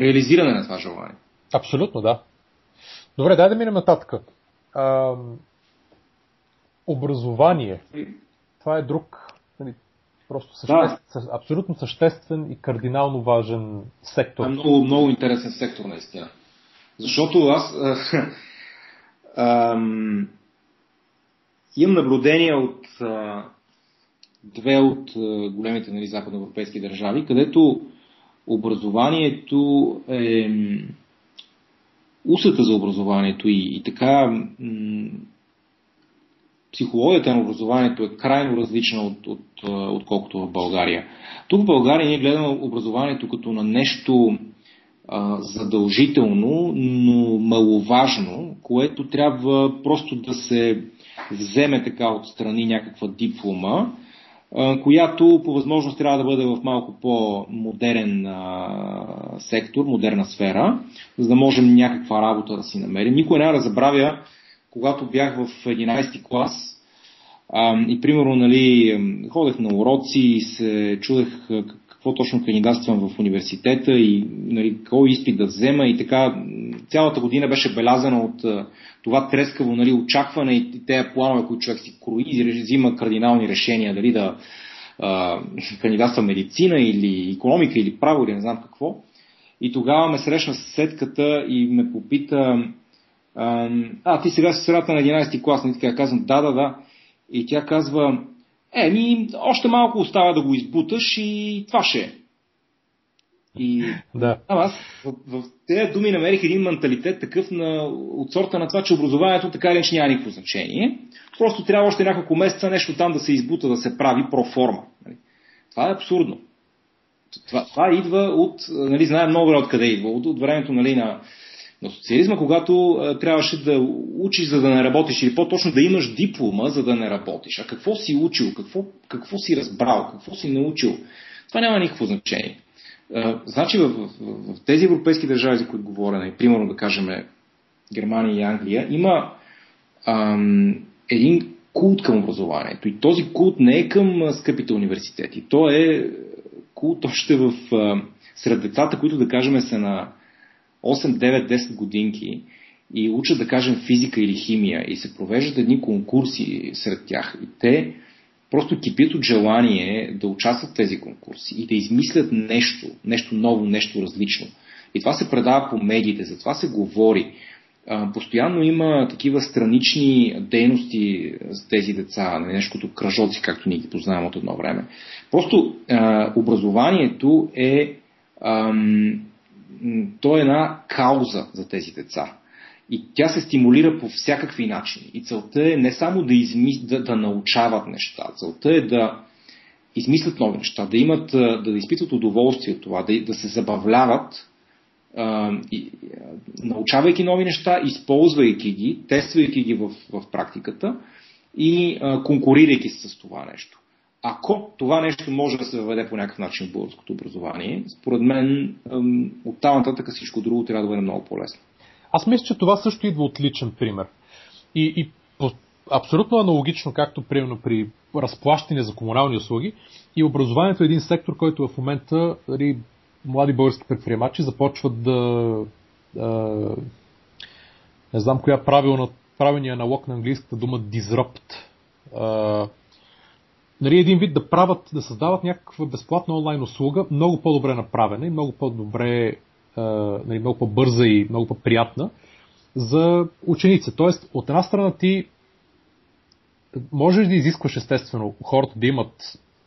реализиране на това желание. Абсолютно, да. Добре, дай да минем нататък. Образование. Това е друг, нали, просто абсолютно съществен и кардинално важен сектор. Е много, много интересен сектор, наистина. Защото аз имам наблюдение от две от големите, нали, западноевропейски държави, където образованието е... Усета за образованието и така психологията на образованието е крайно различна отколкото в България. Тук в България ние гледаме образованието като на нещо задължително, но маловажно, което трябва просто да се вземе така отстрани някаква диплома, която по възможност трябва да бъде в малко по-модерен сектор, модерна сфера, за да можем някаква работа да си намерим. Никой няма да забравя, когато бях в 11-ти клас и примерно, нали, ходех на уроци и се чудех какво точно кандидатствам в университета и, нали, кой изпит да взема и така. Цялата година беше белязана от това трескаво, нали, очакване и тези планове, които човек си крои и взима кардинални решения, дали да кандидатства медицина или икономика или право или не знам какво. И тогава ме срещна съседката и ме попита: ти сега си средата на 11-ти клас, и така казвам: да. И тя казва: още малко остава да го избуташ и това ще е. И да. Аз в тези думи намерих един менталитет такъв от сорта на това, че образованието така или иначе няма никакво значение. Просто трябва още няколко месеца нещо там да се избута, да се прави проформа. Това е абсурдно. Това идва от, нали, знаем много добре откъде идва. От времето, нали, на Но социализма, когато трябваше да учиш, за да не работиш, или по-точно да имаш диплома, за да не работиш. А какво си учил, какво си разбрал, какво си научил, това няма никакво значение. Значи в тези европейски държави, за които говоря, примерно да кажем Германия и Англия, има един култ към образованието. И този култ не е към скъпите университети. То е култ още сред децата, които да кажем са на 8, 9, 10 годинки и учат да кажем физика или химия и се провеждат едни конкурси сред тях. И те просто кипят от желание да участват в тези конкурси и да измислят нещо ново, нещо различно. И това се предава по медиите, за това се говори. Постоянно има такива странични дейности с тези деца, нещо като кръжоци, както ние ги познаваме от едно време. Просто образованието е една кауза за тези деца. И тя се стимулира по всякакви начини. И целта е не само да научават неща, целта е да измислят нови неща, да изпитват удоволствие от това, да се забавляват, научавайки нови неща, използвайки ги, тествайки ги в практиката и конкурирайки се с това нещо. Ако това нещо може да се въведе по някакъв начин в българското образование, според мен оттам нататък всичко друго трябва да бъде много по-лесно. Аз мисля, че това също идва от личен пример. И абсолютно аналогично, както примерно при разплащане за комунални услуги, и образованието е един сектор, който в момента млади български предприемачи започват не знам коя правилния аналог на английската дума disrupt. Един вид да създават някаква безплатна онлайн услуга, много по-добре направена и много по-добре, много по-бърза и много по-приятна за ученици. Тоест, от една страна ти можеш да изискваш естествено хората да имат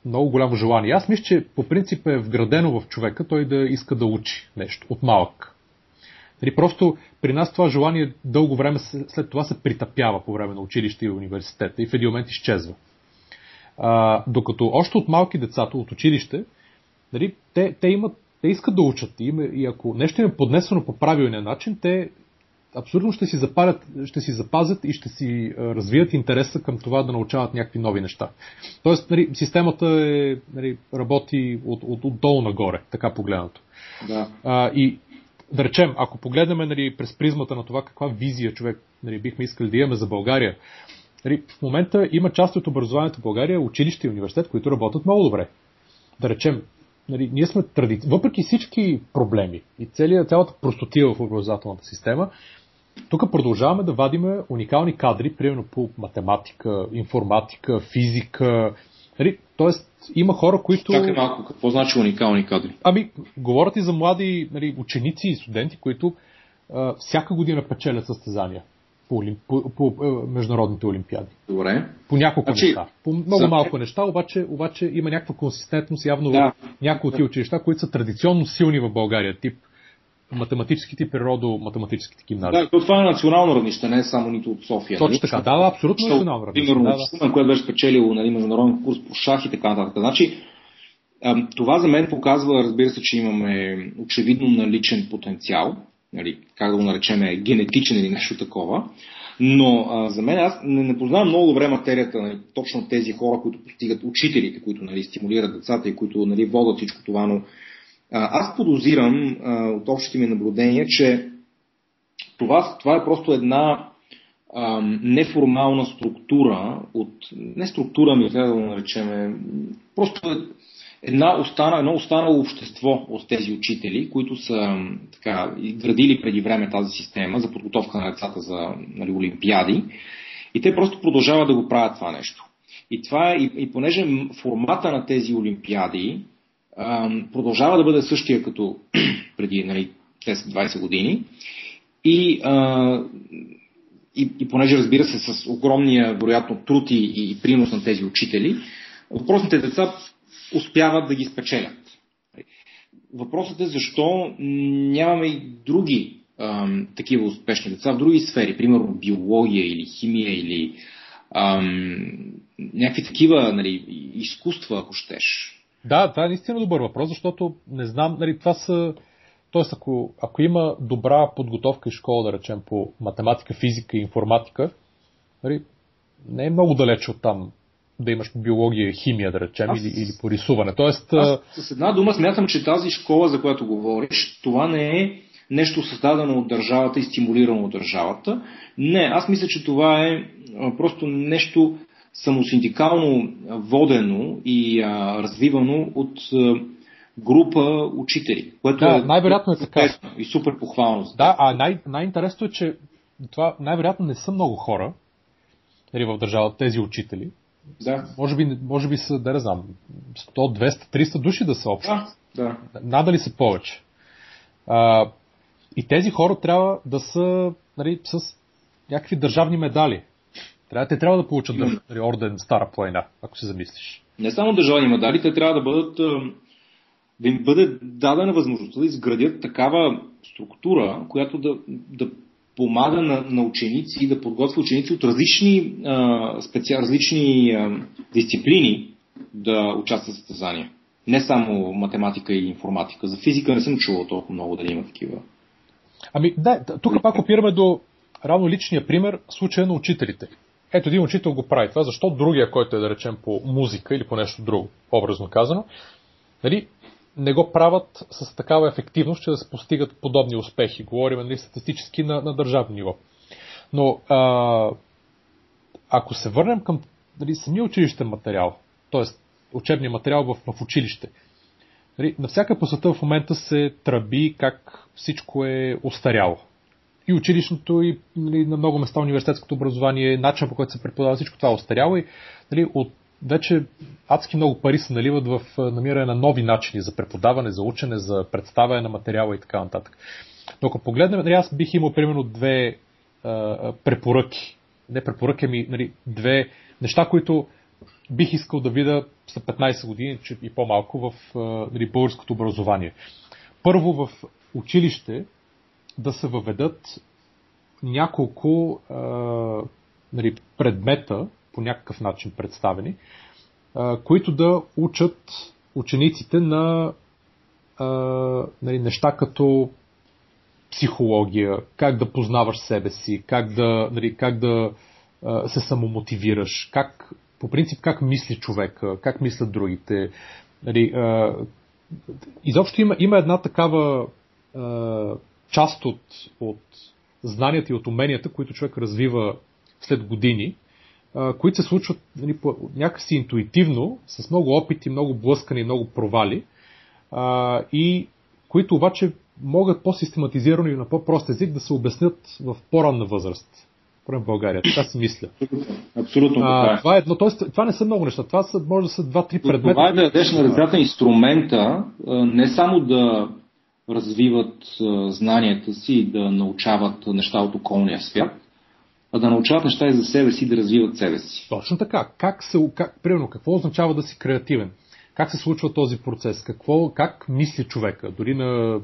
много голямо желание. Аз мисля, че по принцип е вградено в човека той да иска да учи нещо от малък. Просто при нас това желание дълго време след това се притъпява по време на училище и университета и в един момент изчезва. Докато още от малки децата от училище, те искат да учат и ако нещо им е поднесено по правилния начин, те абсолютно ще си запазят и ще си развият интереса към това да научават някакви нови неща. Тоест, системата работи отдолу нагоре, така погледнато. Да. И да речем, ако погледнем през призмата на това каква визия човек бихме искали да имаме за България, в момента има част от образованието в България, училище и университет, които работят много добре. Да речем, ние сме въпреки всички проблеми и цялата простотия в образователната система, тук продължаваме да вадиме уникални кадри, примерно по математика, информатика, физика. Тоест има хора, които... Чакай малко, какво значи уникални кадри? Говорят и за млади ученици и студенти, които всяка година печелят състезания по международните олимпиади. Добре. По няколко неща. По много малко неща, обаче има някаква консистентност явно в някои от тия училища, които са традиционно силни в България, тип математическите и природо-математическите гимназии. Да, това е национално равнище, не е само нито от София. Точно така, да, абсолютно национално равнище. Примерно, което беше спечелило международен курс по шах и така нататък. Значи, това за мен показва, разбира се, че имаме очевидно наличен потенциал, как да го наречем, е генетичен или нещо такова, но за мен аз не познавам много добре материята, точно тези хора, които постигат учителите, които стимулират децата и които водят всичко това, но аз подозирам от общите ми наблюдения, че това е просто една неформална структура, не структура ми трябва да го наречем, просто едно останало общество от тези учители, които са градили преди време тази система за подготовка на децата за олимпиади и те просто продължават да го правят това нещо. И понеже формата на тези олимпиади продължава да бъде същия като преди 10-20 години и понеже разбира се с огромния вероятно труд и принос на тези учители, въпросните деца успяват да ги спечелят. Въпросът е защо нямаме и други такива успешни деца в други сфери, примерно биология или химия или някакви такива изкуства, ако щеш. Да, това е наистина добър въпрос, защото не знам, това са Тоест, ако има добра подготовка и школа, да речем, по математика, физика и информатика, не е много далеч от там да имаш по биология и химия, да речем, или по рисуване. Тоест, с една дума смятам, че тази школа, за която говориш, това не е нещо създадено от държавата и стимулирано от държавата. Не, аз мисля, че това е просто нещо самосиндикално водено и развивано от група учители, което най-вероятно е така. И супер похвално. Да, най-интересното е, че това най-вероятно не са много хора в държавата, тези учители. Да. Може би са, да не знам, 100, 200, 300 души да са общо. Да. Надали са повече. И тези хора трябва да са с някакви държавни медали. Те трябва да получат орден Стара планина, ако се замислиш. Не само държавни медали, те трябва да бъдат... да им бъде дадена възможността да изградят такава структура, която да помага на ученици и да подготвя ученици от различни дисциплини да участват в състезания. Не само математика и информатика. За физика не съм чувал толкова много дали има такива. Ами да, тук пак опираме до равно личния пример, случая на учителите. Ето един учител го прави това, защо другия, който е да речем по музика или по нещо друго, образно казано, не го правят с такава ефективност, че да се постигат подобни успехи. Говорим статистически на държавно ниво. Но ако се върнем към самия училищен материал, т.е. учебния материал в училище, навсякъде по света в момента се тръби как всичко е остаряло. И училищното, и на много места университетското образование, начинът, по който се преподава, всичко това е остаряло и от вече адски много пари се наливат в намиране на нови начини за преподаване, за учене, за представяне на материала и така нататък. Но ако погледнем, аз бих имал примерно две препоръки. Не препоръки, две неща, които бих искал да видя след 15 години и по-малко в българското образование. Първо, в училище да се въведат няколко предмета, по някакъв начин представени, които да учат учениците на неща като психология, как да познаваш себе си, как да се самомотивираш, по принцип как мисли човека, как мислят другите. Изобщо има една такава част от знанията и от уменията, които човек развива след години, които се случват някакси интуитивно, с много опити, много блъскани, много провали, и които обаче могат по-систематизирано и на по-прост език да се обяснят в по-ранна възраст. Примерно в България, така си мисля. Абсолютно така. Това не са много неща, това може да са 2-3 предмета. Това е да дадеш на децата инструмента, не само да развиват знанията си и да научават неща от околния свят, а да научават неща и за себе си, да развиват себе си. Точно така. Примерно, какво означава да си креативен? Как се случва този процес? Как мисли човека? Дори на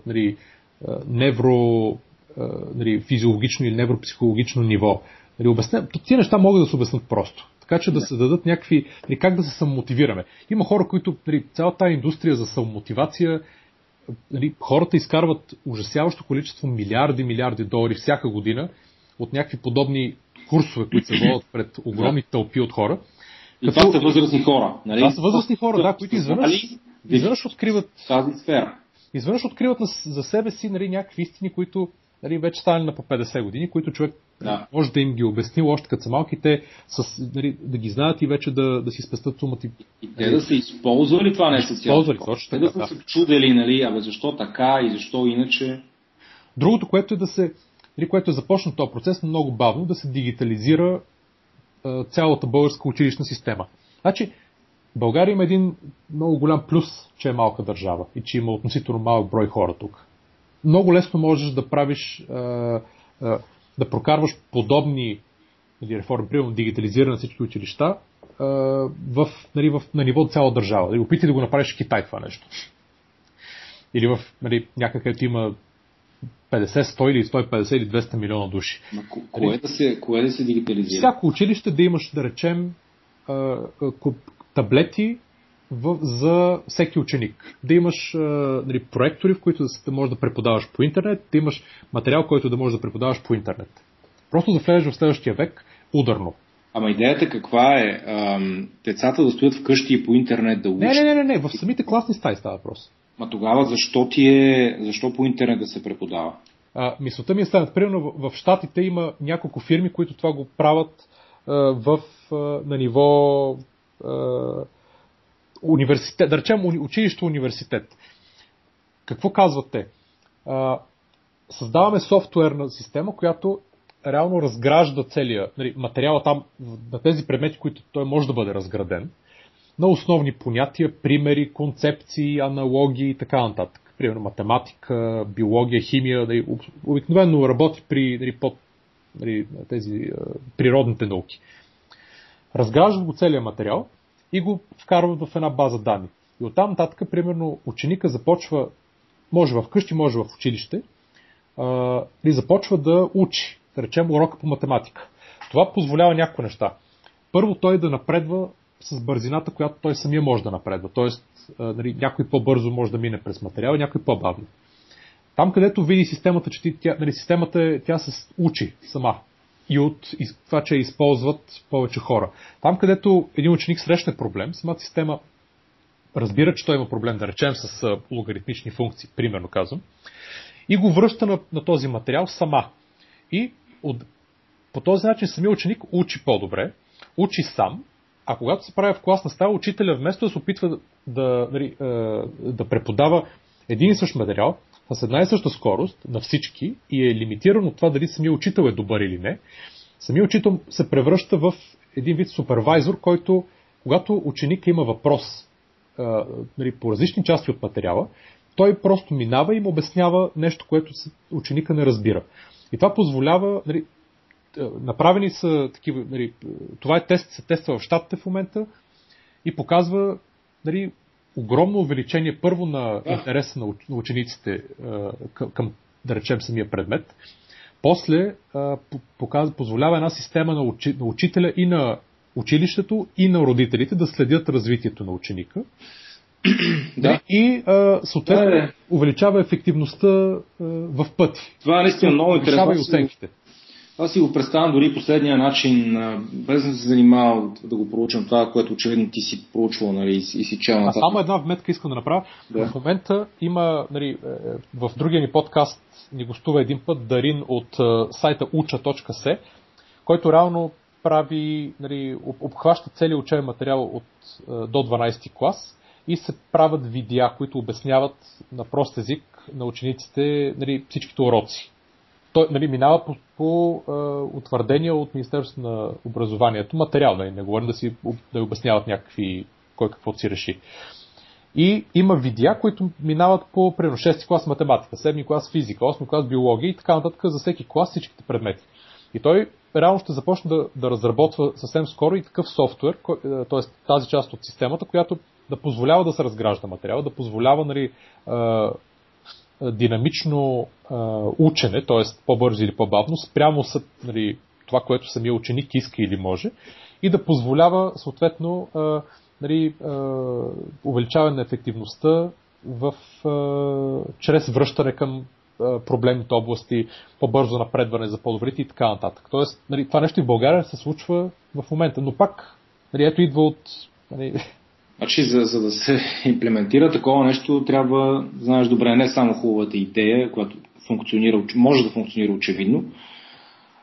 неврофизиологично или невропсихологично ниво. Тия неща могат да се обяснат просто. Така че да се дадат някакви... как да се самомотивираме. Има хора, които цялата индустрия за самомотивация... хората изкарват ужасяващо количество милиарди долари всяка година от някакви подобни курсове, които се водят пред огромни тълпи от хора. Това са възрастни хора. Нали? Това са възрастни хора, които изведнъж откриват тази сфера. Изведнъж откриват за себе си някакви истини, които вече станали на по 50 години, които човек може да им ги обяснил още като са малки, те да ги знаят и вече да си спестат сумата. И те да са използвали това нещо. Те да са се чудели, защо така и защо иначе. Другото, което е което е започна този процес, много бавно да се дигитализира цялата българска училищна система. Значи, България има един много голям плюс, че е малка държава и че има относително малък брой хора тук. Много лесно можеш да правиш, да прокарваш подобни реформи, примерно дигитализиране на всички училища на ниво цяла държава. Опитай да го направиш в Китай това нещо. Или в някакъв има 50, 100 или 150 или 200 милиона души. Кое да се дигитализира? Всяко училище да имаш, да речем, таблети за всеки ученик. Да имаш проектори, в които да можеш да преподаваш по интернет, да имаш материал, който да можеш да преподаваш по интернет. Просто да влезеш в следващия век ударно. Ама идеята каква е? Децата да стоят вкъщи и по интернет да учат? Не, в самите класни стаи става въпрос. Ма тогава защо по интернет да се преподава? Мисълта ми е следната. Примерно в Щатите има няколко фирми, които това го правят на ниво университет, да речем училище-университет. Какво казват те? Създаваме софтуерна система, която реално разгражда целия материала там, на тези предмети, които той може да бъде разграден, на основни понятия, примери, концепции, аналогии и така нататък. Примерно математика, биология, химия, обикновено работи при тези природните науки. Разгражда го целия материал и го вкарват в една база данни. И оттам нататък, примерно, ученика започва, може в къщи, може в училище, и започва да учи, да речем, урока по математика. Това позволява някои неща. Първо, той да напредва с бързината, която той самия може да напредва. Тоест, някой по-бързо може да мине през материала, някой по-бавно. Там, където види системата, че системата тя се учи сама. И от това, че я използват повече хора. Там, където един ученик срещне проблем, самата система разбира, че той има проблем, да речем, с логаритмични функции, примерно казвам, и го връща на този материал сама. И по този начин самия ученик учи по-добре, учи сам, а когато се прави в класна стая, учителя вместо да се опитва да преподава един и същ материал с една и съща скорост на всички и е лимитиран от това дали самия учител е добър или не, самия учител се превръща в един вид супервайзор, който, когато ученик има въпрос по различни части от материала, той просто минава и му обяснява нещо, което ученика не разбира. И това позволява... Направени са такива... Това е тест, се тества в Щатите в момента и показва огромно увеличение първо на интереса на учениците към, да речем, самия предмет. После позволява една система на учителя и на училището и на родителите да следят развитието на ученика. Да. И съответно увеличава ефективността в пъти. Това е наистина много интересно. И оценките. Аз си го представям дори последния начин, без да се занимавал да го проучвам това, което очевидно ти си проучвал и си чел нататък. Само една вметка искам да направя. Да. В момента има, в другия ни подкаст ни гостува един път Дарин от сайта уча.се, който реално прави, обхваща целият учебен материал от до 12 клас и се правят видеа, които обясняват на прост език на учениците всичките уроци. Той минава по утвърдения от Министерството на образованието материал, не говорим да обясняват някакви кой какво си реши. И има видеа, които минават по примерно 6 клас математика, 7 клас физика, 8 клас биология и така нататък за всеки клас всичките предмети. И той реално ще започне да разработва съвсем скоро и такъв софтуер, т.е. тази част от системата, която да позволява да се разгражда материала, да позволява динамично учене, т.е. по-бързо или по-бавно, спрямо с това, което самия ученик иска или може, и да позволява съответно увеличаване на ефективността чрез връщане към проблемните области, по-бързо напредване за по-добрите и така нататък. Тоест, това нещо и в България се случва в момента, но пак ето идва от... Значи, за да се имплементира такова нещо, трябва, знаеш добре, не само хубавата идея, която може да функционира очевидно,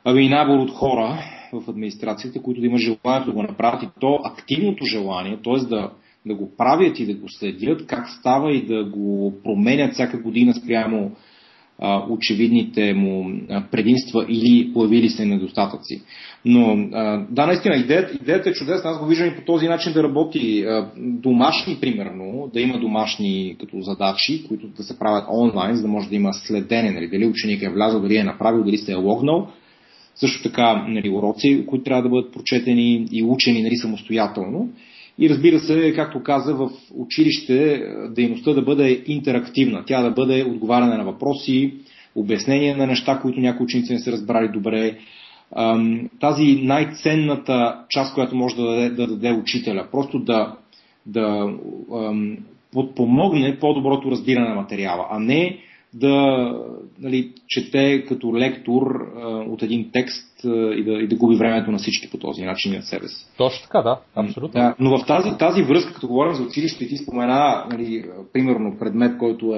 а и набор от хора в администрацията, които да има желанието да го направят, и то активното желание, т.е. да го правят и да го следят, как става и да го променят всяка година спрямо очевидните му предимства или появили се недостатъци. Но да, наистина, идеята е чудесна. Аз го виждам и по този начин да работи домашни, примерно, да има домашни като задачи, които да се правят онлайн, за да може да има следене, дали ученик е влязъл, дали е направил, дали се е логнал. Също така, уроци, които трябва да бъдат прочетени и учени, самостоятелно. И разбира се, както каза, в училище дейността да бъде интерактивна. Тя да бъде отговаряне на въпроси, обяснение на неща, които някои ученици не са разбрали добре. Тази най-ценната част, която може да даде учителя. Просто да да подпомогне по-доброто разбиране на материала, а не да чете като лектор от един текст и да губи времето на всички по този начин и на себе си. Точно така, да, абсолютно. Но в тази връзка, като говорим за училище, ти спомена, примерно, предмет, който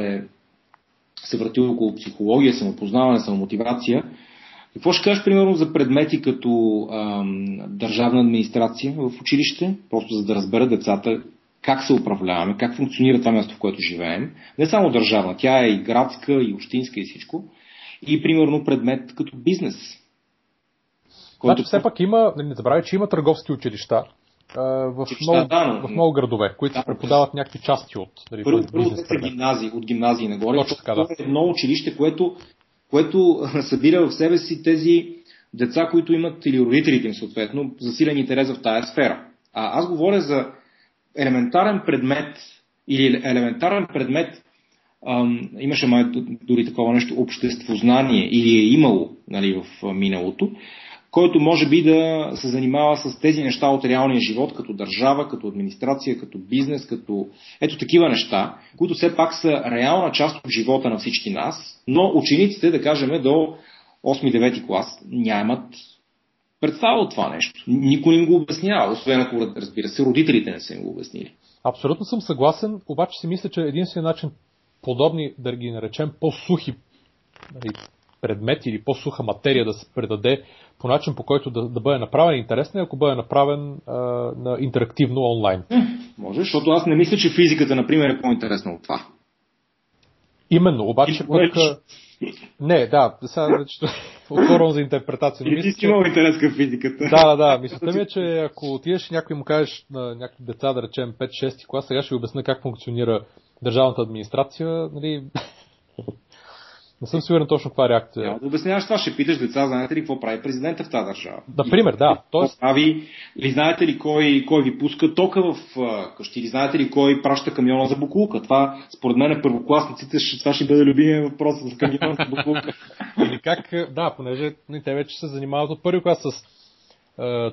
се въртил около психология, самопознаване, самомотивация. Какво ще кажеш, примерно, за предмети като държавна администрация в училище, просто за да разберат децата как се управляваме, как функционира това място, в което живеем. Не само държавна, тя е и градска, и общинска, и всичко. И, примерно, предмет като бизнес. Значи, все пак има, не забравяй, че има търговски училища в много градове, които се преподават някакви части от бизнес. Първо от гимназии нагоре. Точно така, да. Е едно училище, което събира в себе си тези деца, които имат, или родителите им съответно, засилен интерес в тая сфера. А аз говоря за елементарен предмет, или елементарен предмет, имаше май дори такова нещо, обществознание, или е имало в миналото, който може би да се занимава с тези неща от реалния живот, като държава, като администрация, като бизнес, като ето такива неща, които все пак са реална част от живота на всички нас, но учениците, да кажем, до 8-9 клас нямат представа от това нещо. Никой не го обяснява, освен ако, разбира се, родителите не са им го обяснили. Абсолютно съм съгласен, обаче си мисля, че единствен начин подобни, да ги наречем, по-сухи предмети или по-суха материя да се предаде по начин, по който да бъде направен интересен, ако бъде направен интерактивно онлайн. Може, защото аз не мисля, че физиката, например, е по-интересна от това. Именно, обаче... Не, да, сега отворвам за интерпретация. Ти си имал интерес към физиката. Да, мислята ми е, че ако отидеш и някой му кажеш на някакви деца, да речем 5-6 клас, сега ще ви обясня как функционира държавната администрация, не съм сигурен точно каква реакция. Няма да обясняваш това, ще питаш деца, знаете ли какво прави президента в тази държава? Например, да. Тоест... Или знаете ли кой ви пуска тока в къщи? Или знаете ли кой праща камиона за буклука? Това, според мен, първокласниците, това ще бъде любимия въпрос за камиона за буклука. Или как, да, понеже те вече се занимават от първи клас с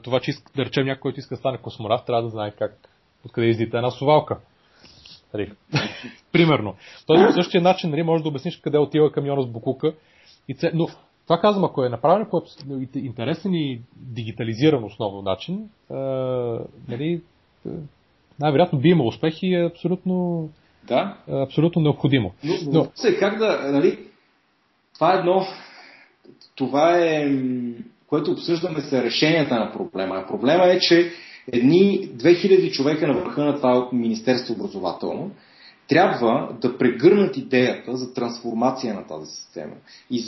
това, че да речем някой, който иска да стане космонавт, трябва да знае как, откъде издите една сувалка. Примерно. Тоест, по същия начин може да обясниш къде отива камиона с буклука. Но това казвам, ако е направено по интересен и дигитализиран основно начин, най-вероятно би имал успех и е абсолютно, да? Абсолютно необходимо. Но... Как да, това е едно, това е, което обсъждаме с решенията на проблема. А проблема е, че едни 2000 човека на върха на това Министерство образователно трябва да прегърнат идеята за трансформация на тази система и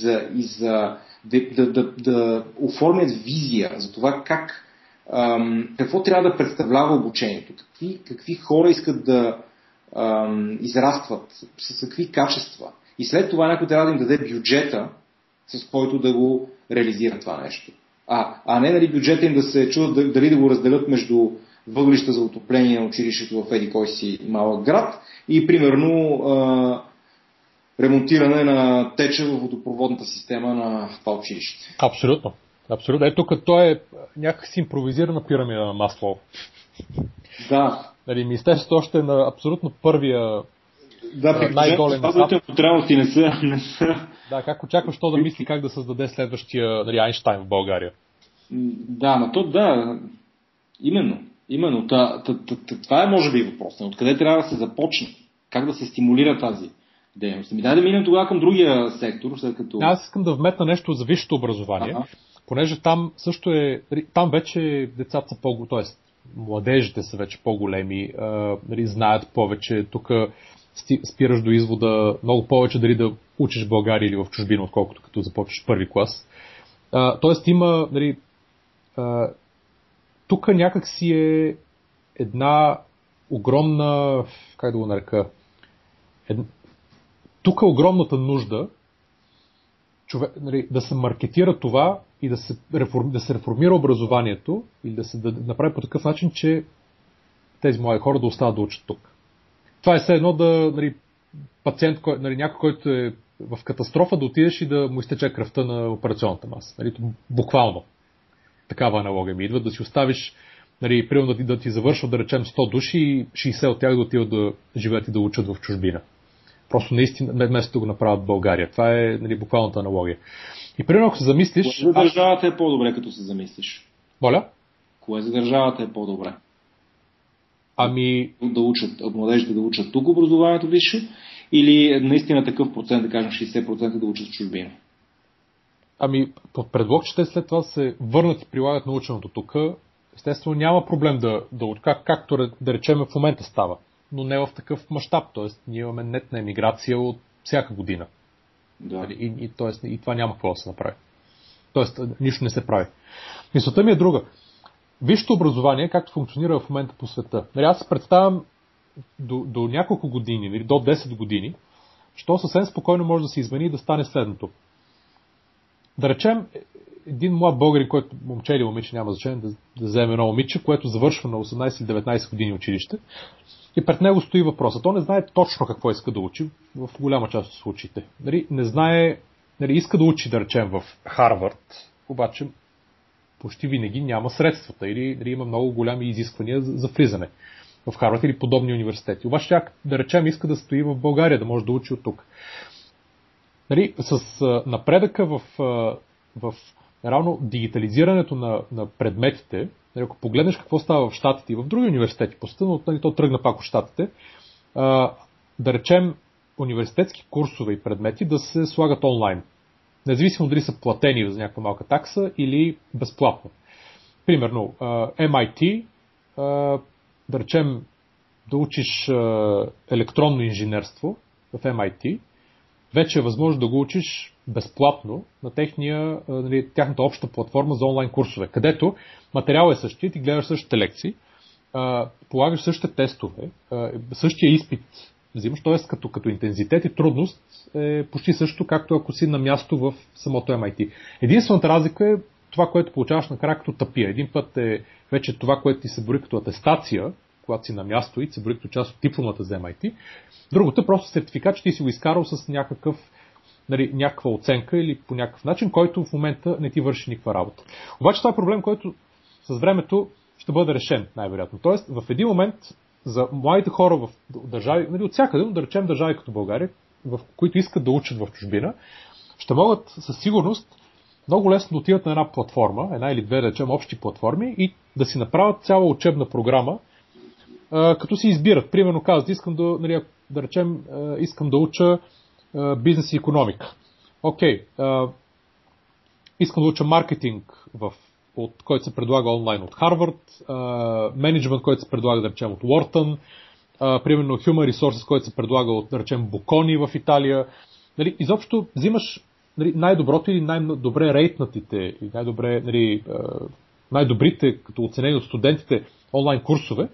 да оформят визия за това какво трябва да представлява обучението, какви хора искат да израстват, с какви качества. И след това някой трябва да им даде бюджета, с който да го реализира това нещо. А не бюджета им да се чудат дали да го разделят между въглища за отопление на училището в еди кой си малък град и примерно ремонтиране на теча в водопроводната система на това училище. Абсолютно. Абсолютно. Ето като е някакси импровизирана пирамида на Маслоу. Да. Министерството още е на абсолютно първия най-долен етап. Потребности не са. Да, как очакваш то да мисли как да създаде следващия Айнщайн в България? Да, Именно. Това е може би въпрос. Откъде трябва да се започне? Как да се стимулира тази дейност? Дай да минем тогава към другия сектор. Аз искам да вметна нещо за висшето образование, понеже там също е... Там вече децата са по-големи, т.е. младежите са вече по-големи, знаят повече. Тук спираш до извода много повече дали да учиш в България или в чужбина, отколкото като започнеш първи клас. Тоест има... тук някак си е една огромна... Как да го нарека? Тук е огромната нужда да се маркетира това и да се реформира образованието или да направи по такъв начин, че тези млади хора да остават да учат тук. Това е все едно пациент, някой, който е в катастрофа, да отидеш и да му изтече кръвта на операционната маса. Буквално. Такава аналогия ми идва, да си оставиш нали, примерно да ти завършват, да речем, 100 души и 60 от тях да отиват да живеят и да учат в чужбина. Просто наистина вместо да го направят в България. Това е, нали, буквалната аналогия. И примерно, ако се замислиш... Кое за държавата е по-добре, като се замислиш? Моля? Кое за държавата е по-добре? Ами... Да учат, от младежите да учат тук образованието висше, или наистина такъв процент, да кажем 60% да учат в чужбина? Ами, под предлог, че те след това се върнат и прилагат наученото тук, естествено няма проблем да както да речем в момента става, но не в такъв мащаб, т.е. ние имаме нетна емиграция от всяка година. Да. И това няма какво да се направи. Тоест, нищо не се прави. Мисълта ми е друга. Висшето образование, както функционира в момента по света. Нали, аз се представям до няколко години, нали, до 10 години, що съвсем спокойно може да се измени и да стане следното. Да речем, един млад българин, който момче или момиче, няма значение, да вземе едно момиче, което завършва на 18-19 години училище, и пред него стои въпроса. То не знае точно какво иска да учи в голяма част от случаите. Нали, не знае, нали, иска да учи, да речем, в Харвард, обаче почти винаги няма средствата или нали, има много голями изисквания за влизане в Харвард или подобни университети. Обаче тя, да речем, иска да стои в България, да може да учи от тук. Нали, с напредъка в реално дигитализирането на предметите, нали, ако погледнеш какво става в щатите и в други университети, постъпно, нали, то тръгна пак от щатите, да речем университетски курсове и предмети да се слагат онлайн. Независимо дали са платени за някаква малка такса или безплатно. Примерно, MIT, да речем да учиш електронно инженерство в MIT, вече е възможно да го учиш безплатно на тяхната обща платформа за онлайн курсове, където материалът е същия, ти гледаш същите лекции, полагаш същите тестове, същия изпит взимаш, т.е. като интензитет и трудност е почти също, както ако си на място в самото MIT. Единствената разлика е това, което получаваш накрая като тапия. Един път е вече това, което ти се бори като атестация, когато си на място и се бори като част от дипломата за MIT. Другото е просто сертификат, че ти си го изкарал с някаква оценка или по някакъв начин, който в момента не ти върши никаква работа. Обаче това е проблем, който с времето ще бъде решен, най-вероятно. Тоест, в един момент за младите хора в държави, от всякъде, но да речем държави като България, в които искат да учат в чужбина, ще могат със сигурност много лесно да отиват на една платформа, една или две, да речем, общи платформи и да си направят цяла учебна програма, като си избират. Примерно казват, искам да речем, искам да уча бизнес и икономика. Окей, искам да уча маркетинг, от който се предлага онлайн от Харвард, менеджмент, който се предлага, да речем, от Уортън, примерно Human Resources, който се предлага от, да речем, Букони в Италия. Нали, изобщо взимаш най-доброто или най-добре рейтнатите, или най-добрите, като оценени от студентите, онлайн курсове.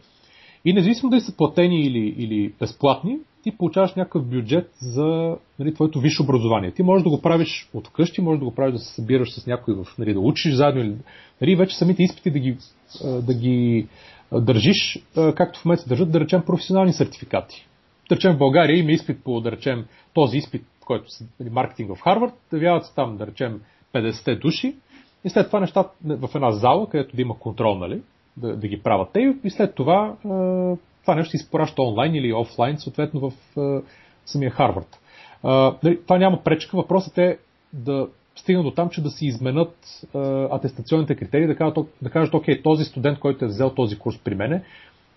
И независимо дали са платени или безплатни, ти получаваш някакъв бюджет за твоето висше образование. Ти можеш да го правиш от къщи, можеш да го правиш да се събираш с някой, да учиш заедно, или вече самите изпити да ги държиш, както в момента се държат, да речем, професионални сертификати. Да речем, в България има изпит по, да речем, този изпит, който са маркетинг в Харвард, явяват се там, да речем, 50 души и след това нещата в една зала, където да има контрол, нали? Да ги правят те и след това нещо се изпраща онлайн или офлайн, съответно в самия Харвард. Това няма пречка. Въпросът е да стигнат до там, че да се изменят атестационните критерии, да кажат, окей, този студент, който е взел този курс при мене,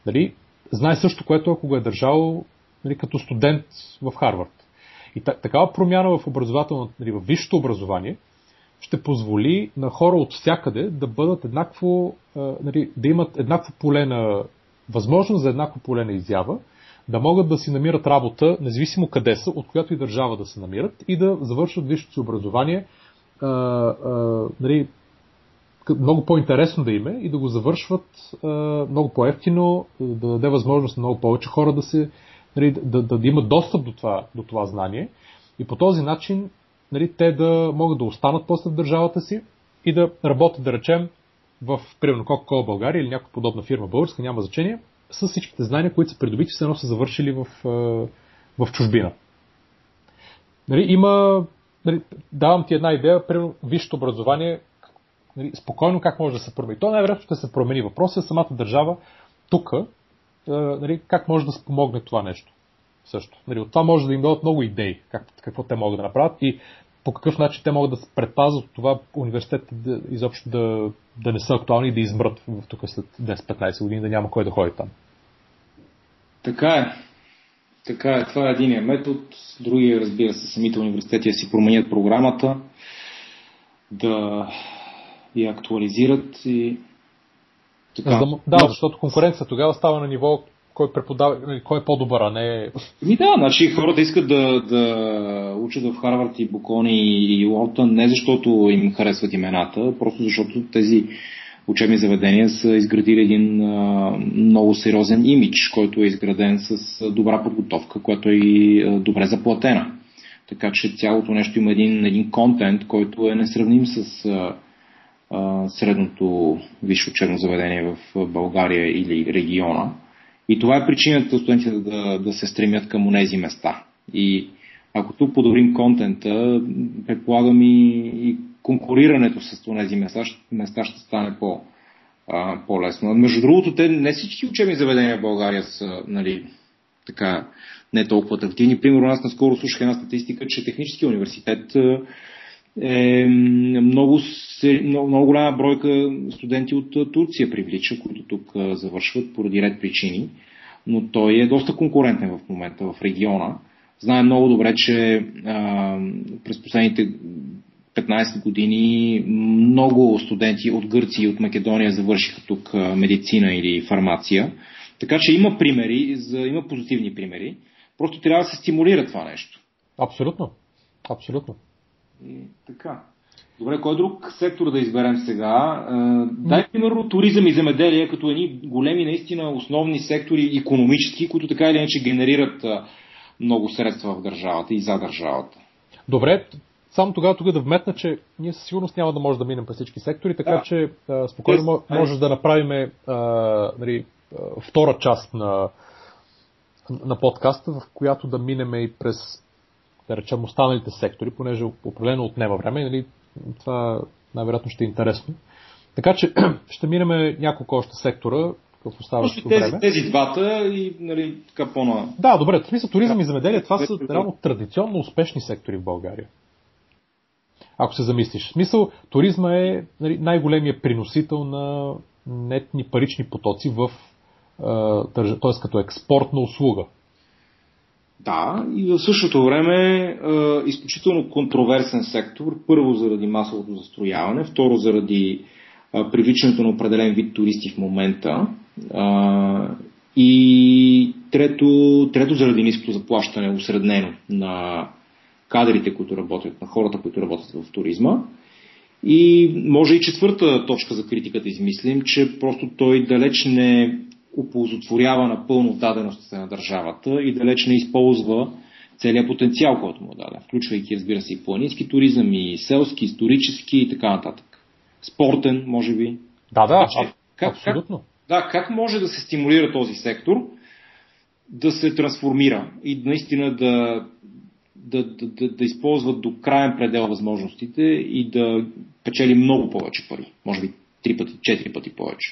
нали, знае също, което ако го е държал, нали, като студент в Харвард. И такава промяна в образователното, нали, в висшето образование, ще позволи на хора от всякъде да бъдат еднакво, да имат еднакво поле на възможност за еднакво поле на изява, да могат да си намират работа, независимо къде са, от която и държава да се намират и да завършат висшето образование много по-интересно да им е и да го завършват много по-евтино, да даде възможност на много повече хора да се, да имат достъп до това знание и по този начин те да могат да останат после в държавата си и да работят, да речем, в примерно Coca-Cola България или някаква подобна фирма българска, няма значение, с всичките знания, които са придобити, все едно са завършили в чужбина. Давам ти една идея, примерно висшето образование, нали, спокойно как може да се промени. То най-вероятно ще се промени. Въпросът е самата държава тук, нали, как може да спомогне това нещо. Също. Нали, от това може да им дадат много идеи, какво те могат да направят и по какъв начин те могат да се предпазват от това университетите да, изобщо да не са актуални и да измрат тук след 10-15 години, да няма кой да ходи там. Така е. Така е. Това е единия метод. Другия, разбира се, самите университети да си променят програмата, да я актуализират и така. Да, защото конкуренция тогава става на ниво кой преподава, кой е по-добър, а не... Да, значи хората искат да учат в Харвард и Букони и Уортън не защото им харесват имената, просто защото тези учебни заведения са изградили един много сериозен имидж, който е изграден с добра подготовка, която е и добре заплатена. Така че цялото нещо има един контент, който е несравним с средното висше учебно заведение в България или региона. И това е причината студентите да се стремят към онези места. И ако тук подобрим контента, предполагам и конкурирането с онези места ще стане по-лесно. Между другото, те не всички учебни заведения в България са, нали, така не толкова атрактивни. Примерно, аз наскоро слушах една статистика, че Техническия университет е много голяма бройка студенти от Турция привлича, които тук завършват поради ред причини, но той е доста конкурентен в момента в региона. Знаем много добре, че през последните 15 години много студенти от Гърция и от Македония завършиха тук медицина или фармация. Така че има примери, има позитивни примери. Просто трябва да се стимулира това нещо. Абсолютно. Абсолютно. И така. Добре, кой друг сектор да изберем сега? Дай, примерно, туризъм и земеделие като едни големи, наистина основни сектори икономически, които така или иначе генерират много средства в държавата и за държавата. Добре, само тогава тук да вметна, че ние със сигурност няма да може да минем през всички сектори, така че спокойно може да направим втора част на подкаста, в която да минем и през, да речем, останалите сектори, понеже определено отнема време, нали, това най-вероятно ще е интересно. Така че ще минем няколко още сектора в оставащото време. Тези двата и, нали, така по-на... Да, добре, в смисъл туризъм и земеделие, това са реално традиционно успешни сектори в България. Ако се замислиш. В смисъл, туризма е, нали, най-големият приносител на нетни парични потоци в, т.е. като експортна услуга. Да, и в същото време изключително контроверсен сектор, първо заради масовото застрояване, второ заради привличането на определен вид туристи в момента и трето заради ниското заплащане, усреднено на кадрите, които работят, на хората, които работят в туризма. И може и четвърта точка за критиката измислим, че просто той далеч не оползотворява напълно даденостите на държавата и далеч не използва целият потенциал, който му даде, включвайки, разбира се, и планински туризъм, и селски, исторически и така нататък. Спортен, може би. Да, абсолютно. Как може да се стимулира този сектор да се трансформира и наистина да използва до краен предел възможностите и да печели много повече пари. Може би 3 пъти, 4 пъти повече.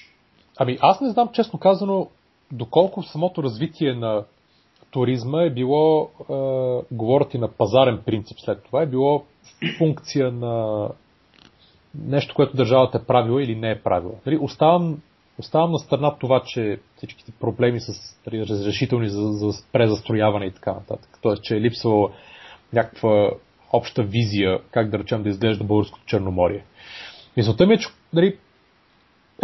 Ами аз не знам, честно казано, доколко самото развитие на туризма е било, говорят и на пазарен принцип след това, е било функция на нещо, което държавата е правила или не е правила. Нали, оставам на страна това, че всичките проблеми с разрешителни за презастрояване и така нататък. Тоест, че е липсвала някаква обща визия, как да речем да изглежда българското Черноморие. Мисълта ми е, че, нали,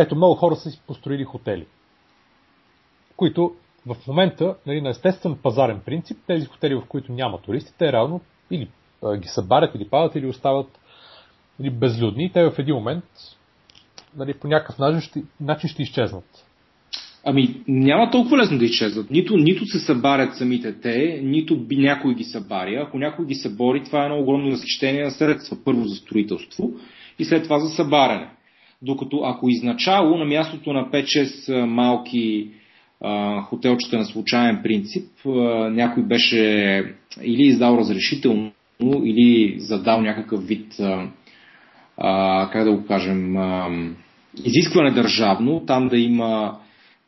ето, много хора са си построили хотели, които в момента, нали, на естествен пазарен принцип, тези хотели, в които няма туристи, те реално или ги събарят, или падат, или остават, нали, безлюдни и те в един момент, нали, по някакъв начин ще изчезнат. Ами няма толкова лесно да изчезват. Нито се събарят самите те, нито някой ги събаря. Ако някой ги събори, това е едно огромно разхищение на средства. Първо за строителство и след това за събаряне. Докато ако изначало на мястото на 5-6 малки хотелчета на случайен принцип някой беше или издал разрешително, или задал някакъв вид как да го кажем, изискване държавно, там да има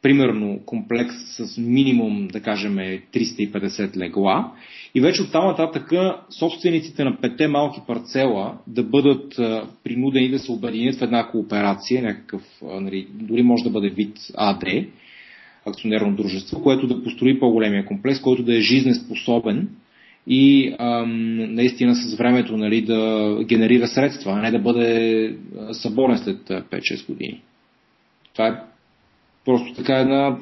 примерно комплекс с минимум, да кажем, 350 легла и вече оттам нататък собствениците на пете малки парцела да бъдат принудени да се обединят в една кооперация, някакъв, дори може да бъде вид АД, акционерно дружество, което да построи по-големия комплекс, който да е жизнеспособен и наистина с времето, нали, да генерира средства, а не да бъде съборен след 5-6 години. Това е просто така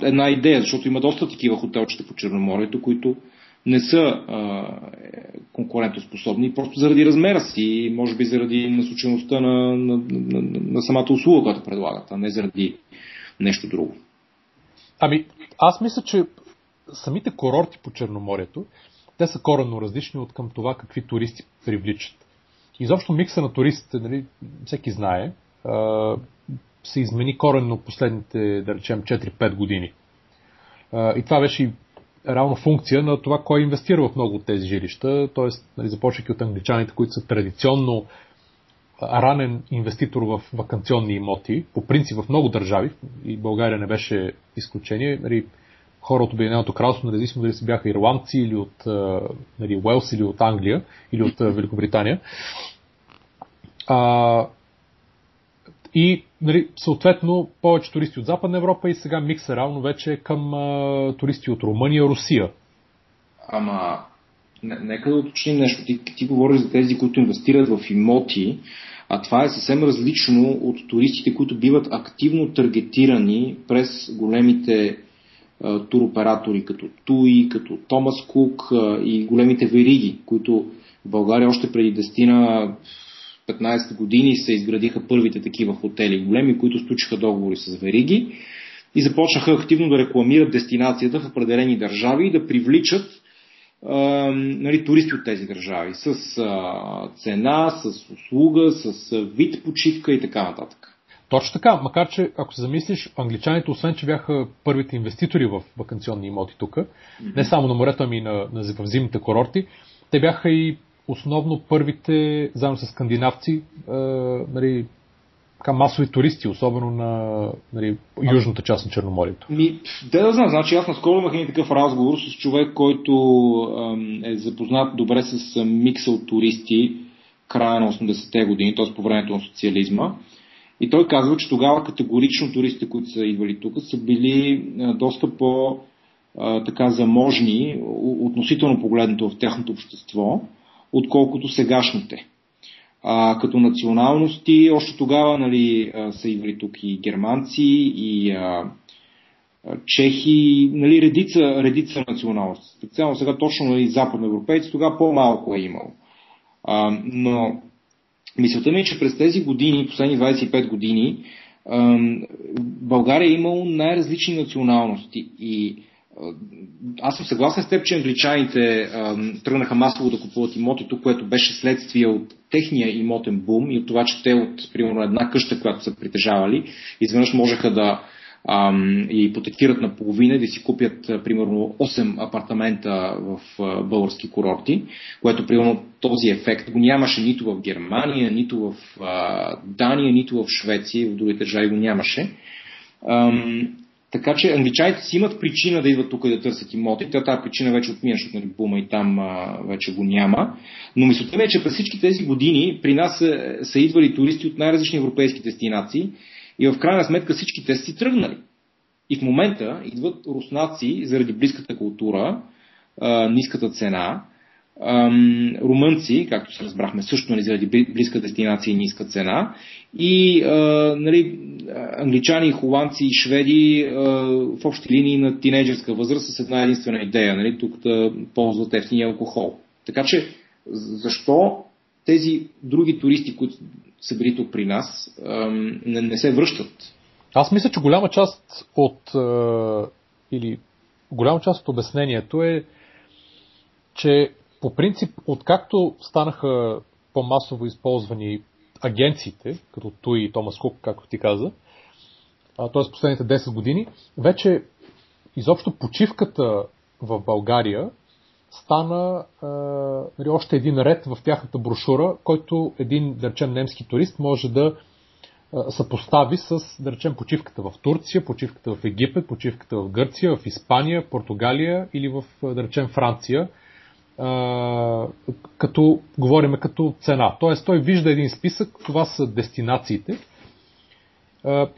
една идея, защото има доста такива хотелчета по Черноморието, които не са конкурентоспособни, просто заради размера си и може би заради насочеността на самата услуга, която предлагат, а не заради нещо друго. Ами, аз мисля, че самите курорти по Черноморието, те са коренно различни от към това какви туристи привличат. Изобщо микса на туристите, нали, всеки знае, се измени коренно последните, да речем, 4-5 години. И това беше реално функция на това, кой инвестира в много от тези жилища, т.е. нали, започвайки от англичаните, които са традиционно ранен инвеститор в ваканционни имоти, по принцип в много държави, и България не беше изключение, нали, хора от Обединеното кралство, независимо дали си бяха ирландци или от Уелс, или от Англия, или от Великобритания. И нали, съответно повече туристи от Западна Европа и сега микса реално вече към туристи от Румъния, Русия. Ама, нека да уточним нещо. Ти говориш за тези, които инвестират в имоти, а това е съвсем различно от туристите, които биват активно таргетирани през големите туроператори, като Туи, като Томас Кук и големите вериги, които в България още преди 10-15 години се изградиха първите такива хотели големи, които сключиха договори с вериги и започнаха активно да рекламират дестинацията в определени държави и да привличат нали, туристи от тези държави с цена, с услуга, с вид почивка и така нататък. Точно така, макар че, ако се замислиш, англичаните, освен че бяха първите инвеститори в ваканционни имоти тук, не само на морето, ами и в зимните курорти, те бяха и основно първите, заедно с скандинавци, нали, масови туристи, особено на нали, южната част на Черноморието. Да знам, значи аз наскоро имах един такъв разговор с човек, който е запознат добре с микса от туристи края на 80-те години, т.е. по времето на социализма. И той казва, че тогава категорично туристите, които са идвали тук, са били доста по-заможни, относително погледнато в тяхното общество, отколкото сегашните. Като националности, още тогава нали, са идвали тук и германци, и чехи, нали, редица националности. Специално сега точно и западноевропейци, тогава по-малко е имало. Но мисълта ми е, че през тези години, последни 25 години, България е имало най-различни националности. И аз съм съгласен с теб, че англичаните тръгнаха масово да купуват имоти тук, което беше следствие от техния имотен бум и от това, че те от примерно една къща, която са притежавали, изведнъж можеха да ипотекират наполовина и да си купят примерно 8 апартамента в български курорти, което примерно този ефект го нямаше нито в Германия, нито в Дания, нито в Швеция, в другите държави го нямаше. Така че англичаните си имат причина да идват тук и да търсят имоти. Тази причина вече отмина, защото бума и там вече го няма. Но мислята ми е, че през всички тези години при нас са идвали туристи от най-различни европейски дестинации и в крайна сметка всички те си тръгнали. И в момента идват руснаци заради близката култура, ниската цена, румънци, както се разбрахме, също нали, заради близка дестинация и ниска цена, и нали, англичани, холандци и шведи в общи линии на тинейджерска възраст с една единствена идея, нали, тук да ползват евтин алкохол. Така че, защо тези други туристи, които са били тук при нас, не се връщат? Аз мисля, че голяма част от обяснението е, че по принцип, откакто станаха по-масово използвани агенциите, като Туи и Томас Кук, както ти каза, т.е. последните 10 години, вече изобщо почивката в България стана още един ред в тяхната брошура, който един, да речем, немски турист може да съпостави с, да речем, почивката в Турция, почивката в Египет, почивката в Гърция, в Испания, Португалия или в, да речем, Франция, като говорим като цена. Тоест той вижда един списък, това са дестинациите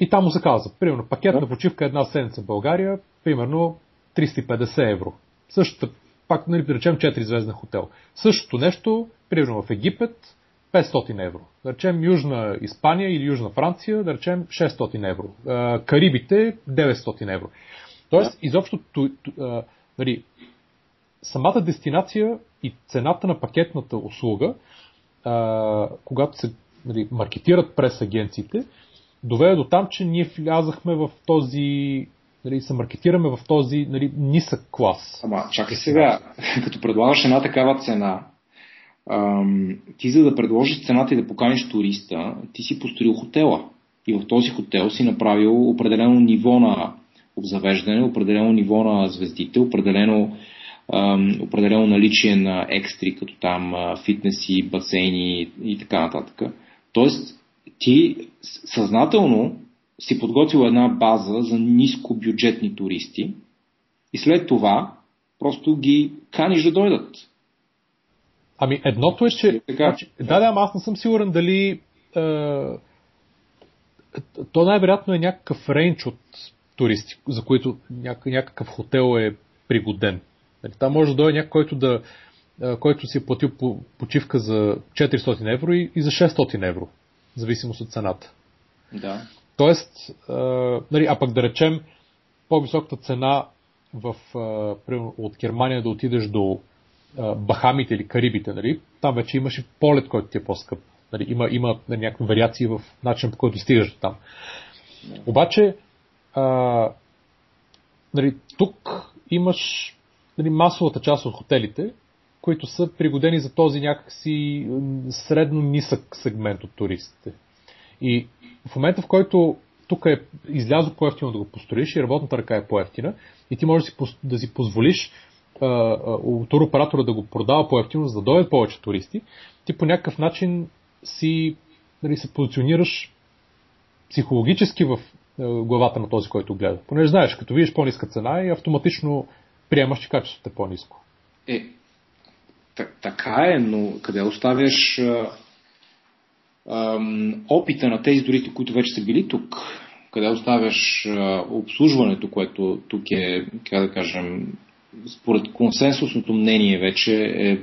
и там му се казва, примерно, пакетна почивка една седмица в България, примерно 350 евро. Същата, пак, нали, да речем, 4-звезден хотел. Същото нещо, примерно в Египет, 500 евро. Да речем Южна Испания или Южна Франция, да речем 600 евро. Карибите 900 евро. Тоест, изобщо нали, самата дестинация и цената на пакетната услуга, когато се нали, маркетират през агенциите, доведе до там, че ние влязахме в този... Нали, се маркетираме в този нали, нисък клас. Ама, чакай сега, като предлагаш една такава цена, ти за да предложиш цената и да поканиш туриста, ти си построил хотела. И в този хотел си направил определено ниво на обзавеждане, определено ниво на звездите, определено наличие на екстри, като там фитнеси, басейни и така нататък. Тоест, ти съзнателно си подготвил една база за нискобюджетни туристи и след това просто ги каниш да дойдат. Ами едното е, че... Така, аз не съм сигурен дали... То най-вероятно е някакъв рейндж от туристи, за които някакъв хотел е пригоден. Там може да дойде някой, който си е платил почивка за 400 евро и за 600 евро, в зависимост от цената. Да. Тоест, а пък да речем, по-високата цена от Германия да отидеш до Бахамите или Карибите, нали? Там вече имаше полет, който ти е по-скъп. Нали? Има някакви вариации в начин, по който стигаш до там. Обаче, нали, тук имаш нали, масовата част от хотелите, които са пригодени за този някакси средно нисък сегмент от туристите. И в момента, в който тук е излязло по-евтино да го построиш и работната ръка е по-евтина и ти можеш да си позволиш туроператора да го продава по-евтино, за да дойдат повече туристи, ти по някакъв начин си, нали, се позиционираш психологически в главата на този, който гледа. Понеже знаеш, като видиш по-ниска цена и автоматично приемаш, че качеството е по-ниско. Така е, но къде оставяш опита на тези туристи, които вече са били тук? Къде оставяш обслужването, което тук е, как да кажем, според консенсусното мнение вече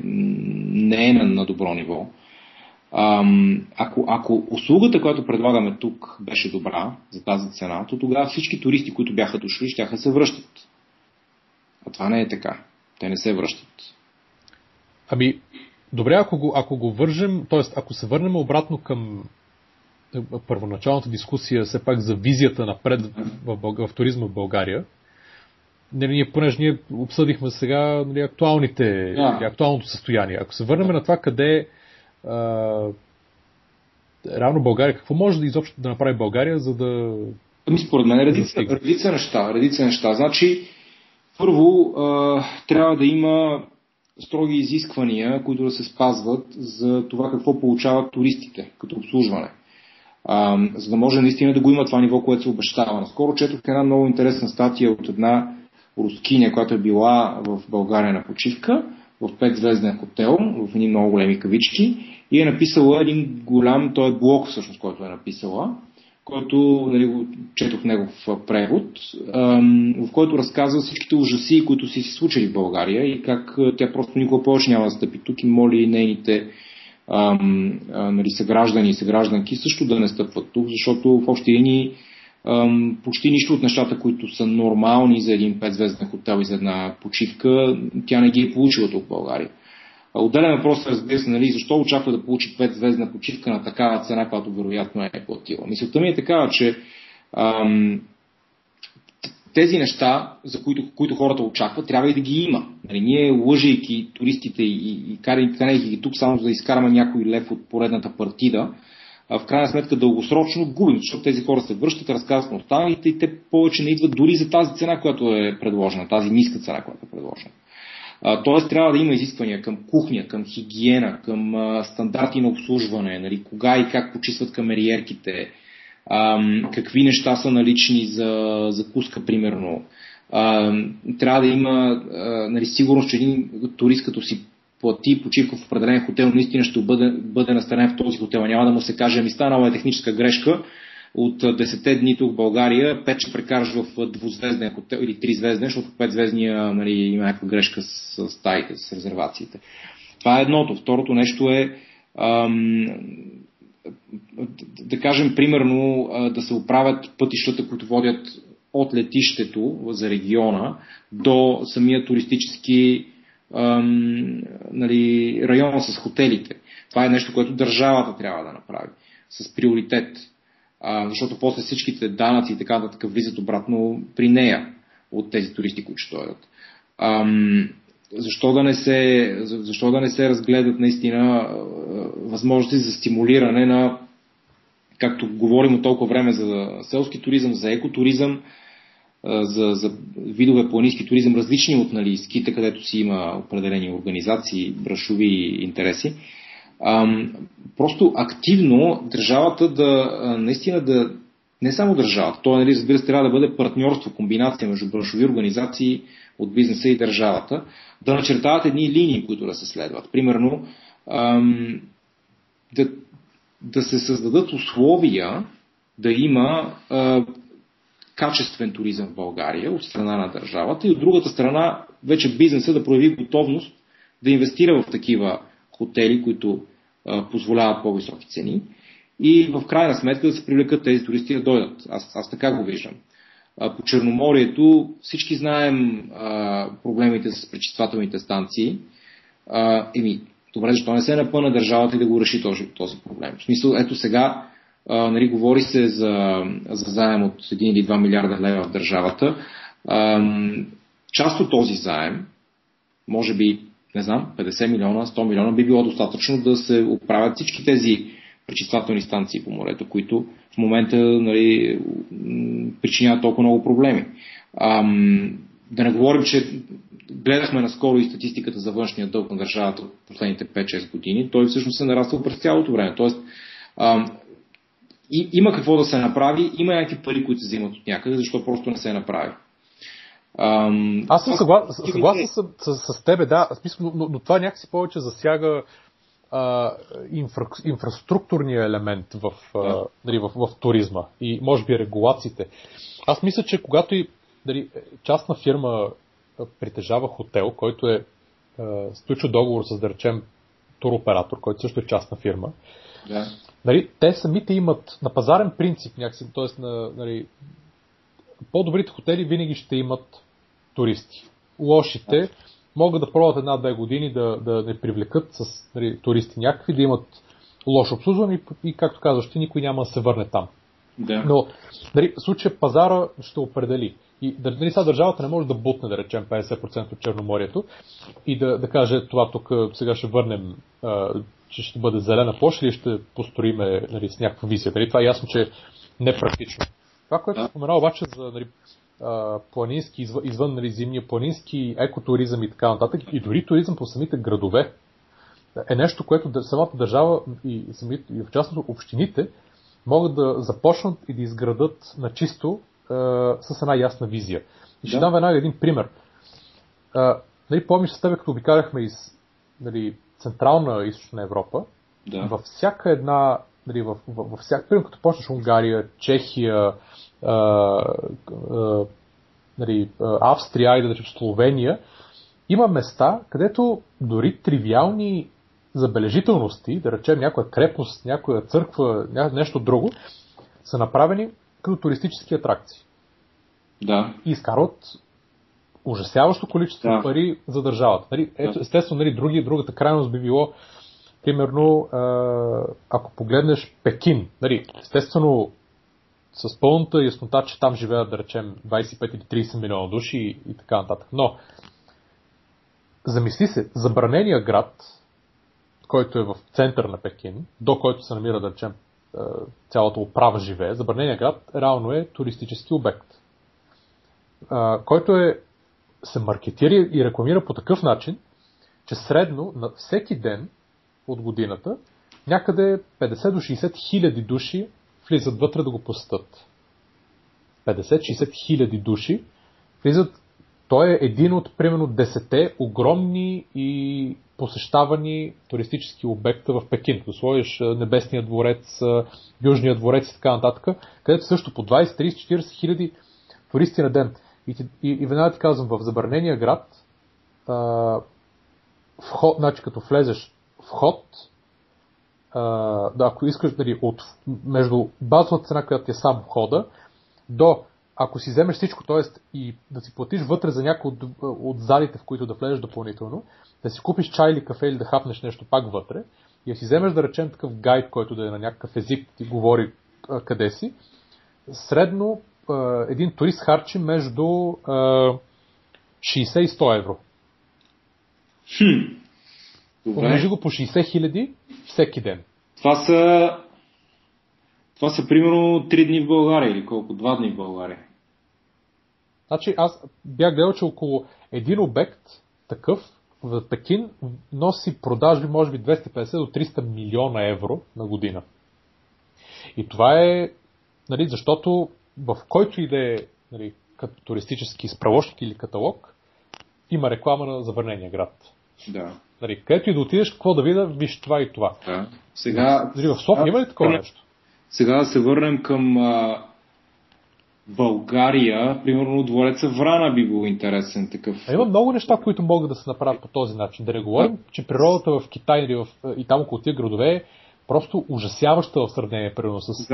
не е на добро ниво. Ако услугата, която предлагаме тук, беше добра за тази цена, то тогава всички туристи, които бяха дошли, щяха се връщат. А това не е така. Те не се връщат. Ами, добре, ако го вържем, т.е. ако се върнем обратно към първоначалната дискусия, все пак за визията напред в туризма в България, понеже ние обсъдихме сега нали, актуалното състояние. Ако се върнем на това къде реално България, какво може да изобщо да направи България, за да... Според мен редица неща. Значи, първо трябва да има строги изисквания, които да се спазват за това какво получават туристите като обслужване. За да може наистина да го има това ниво, което се обещава. Наскоро четох една много интересна статия от една рускиня, която е била в България на почивка, в 5-звезден хотел, в едни много големи кавички, и е написала един голям, той е блог всъщност, който е написала, който нали, четох негов превод, в който разказва всичките ужаси, които си случили в България и как тя просто никога повече няма да стъпи тук и моли нейните нали, съграждани и съгражданки също да не стъпват тук, защото в общи линии почти нищо от нещата, които са нормални за един 5-звезден хотел и за една почивка, тя не ги е получила тук в България. Отделен въпрос, разбира се, нали, защо очаква да получи 5-звездна почивка на такава цена, която вероятно е платила. Мисълта ми е такава, че тези неща, за които хората очакват, трябва и да ги има. Нали, ние лъжейки туристите и канейки ги тук само за да изкараме някой лев от поредната партида, в крайна сметка дългосрочно губим, защото тези хора се връщат, разказват на останалите и те повече не идват дори за тази цена, която е предложена, тази ниска цена, която е предложена. Тоест трябва да има изисквания към кухня, към хигиена, към стандарти на обслужване, нали, кога и как почистват камериерките, какви неща са налични за закуска, примерно. Трябва да има, нали, сигурност, че един турист, като си плати почивка в определен хотел, наистина ще бъде настанен в този хотел. Няма да му се каже, ами станала е техническа грешка, от 10 дни тук в България 5 ще прекараш в двузвезден хотел или 3-звезден, защото 5-звездния, нали, има някаква грешка с стаите, с резервациите. Това е едното. Второто нещо е, да кажем, примерно, да се оправят пътищата, които водят от летището за региона до самия туристически, нали, район с хотелите. Това е нещо, което държавата трябва да направи с приоритет. Защото после всичките данъци и така нататък влизат обратно при нея от тези туристи, които ще дойдат. Защо да не се разгледат наистина възможности за стимулиране на, както говорим от толкова време, за селски туризъм, за екотуризъм, за видове планински туризъм, различни от, нали, скита, където си има определени организации, браншови интереси. Просто активно държавата наистина не само държавата, то, нали, разбира се, трябва да бъде партньорство, комбинация между браншови организации от бизнеса и държавата, да начертават едни линии, които да се следват. Примерно, да се създадат условия да има качествен туризъм в България от страна на държавата и от другата страна вече бизнеса да прояви готовност да инвестира в такива хотели, които позволяват по-високи цени и в крайна сметка да се привлекат тези туристи да дойдат. Аз така го виждам. По Черноморието всички знаем проблемите с пречиствателните станции. Добре, защо не се напъна държавата и да го реши този проблем? В смисъл, ето сега, нали, говори се за заем от 1 или 2 милиарда лева в държавата. Част от този заем, може би, не знам, 50 милиона, 100 милиона би било достатъчно да се оправят всички тези пречиствателни станции по морето, които в момента, нали, причиняват толкова много проблеми. Да не говорим, че гледахме наскоро и статистиката за външния дълг на държавата от последните 5-6 години. Той всъщност се нараствал през цялото време. Тоест, има какво да се направи, има някакви пари, които се взимат от някъде, защо просто не се направи. Аз съм съгласен с тебе, да, но това някакси повече засяга инфраструктурния елемент в туризма и може би регулациите. Аз мисля, че когато и частна фирма притежава хотел, който е сключил договор с, да речем, туроператор, който също е частна фирма, да. Те самите имат на пазарен принцип някакси, т.е. По-добрите хотели винаги ще имат туристи. Лошите могат да пробват 1-2 години да не привлекат с туристи някакви, да имат лошо обслужване и както казваш, никой няма да се върне там. Да. Но в случая пазара ще определи. И сега държавата не може да бутне, да речем, 50% от Черноморието и да каже това тук сега ще върнем, че ще бъде зелена площ или ще построиме с някаква визия. Това е ясно, че не е практично. Това, което споменал обаче за планински, извън зимния планински, екотуризъм и така нататък, и дори туризъм по самите градове, е нещо, което самата държава и в частност общините могат да започнат и да изградат на чисто с една ясна визия. И ще дам веднага един пример. Помниш с тебе, като обикаляхме из Централна и Източна Европа, във всяка една примерно като почнеш Унгария, Чехия, Австрия и Словения, има места, където дори тривиални забележителности, да речем някоя крепост, някоя църква, нещо друго, са направени като туристически атракции. Да. И изкарват ужасяващо количество пари за държавата. Естествено, другата крайност би било, примерно, ако погледнеш Пекин, естествено с пълната яснота, че там живеят, да речем, 25 или 30 милиона души и така нататък. Но, замисли се, Забранения град, който е в център на Пекин, до който се намира, да речем, цялата управа живее, Забранения град реално е туристически обект, който е се маркетира и рекламира по такъв начин, че средно на всеки ден от годината някъде 50 до 60 хиляди души влизат вътре да го посетят. 50-60 хиляди души влизат. Той е един от примерно 10 огромни и посещавани туристически обекта в Пекин. Дословиш Небесния дворец, Южния дворец и така нататък, където също по 20, 30, 40 хиляди туристи на ден. И веднага ти казвам, в Забранения град, вход, значи като влезеш вход, ако искаш, нали, от между базовата цена, която ти е сам входа, до ако си вземеш всичко, т.е. и да си платиш вътре за някои от залите, в които да влезеш допълнително, да си купиш чай или кафе или да хапнеш нещо пак вътре, и ако си вземеш, да речем, такъв гайд, който да е на някакъв език, ти говори къде си, средно един турист харчи между 60 и 100 евро. Умножи го по 60 хиляди всеки ден. Това са примерно 3 дни в България или колко? 2 дни в България. Значи аз бях гледал, че около един обект такъв в Пекин носи продажби може би 250 до 300 милиона евро на година. И това е, нали, защото в който и да е, нали, като туристически справочник или каталог, има реклама на Забранения град. Да. Нали, където и да отидеш, какво да видя, виж това и това. Да. Сега... в София има ли такова нещо? Сега да се върнем към България. Примерно двореца Врана би бил интересен такъв. Има много неща, които могат да се направят по този начин. Да не говорим, че природата в Китай или и там около тия градове е просто ужасяваща в сравнение примерно с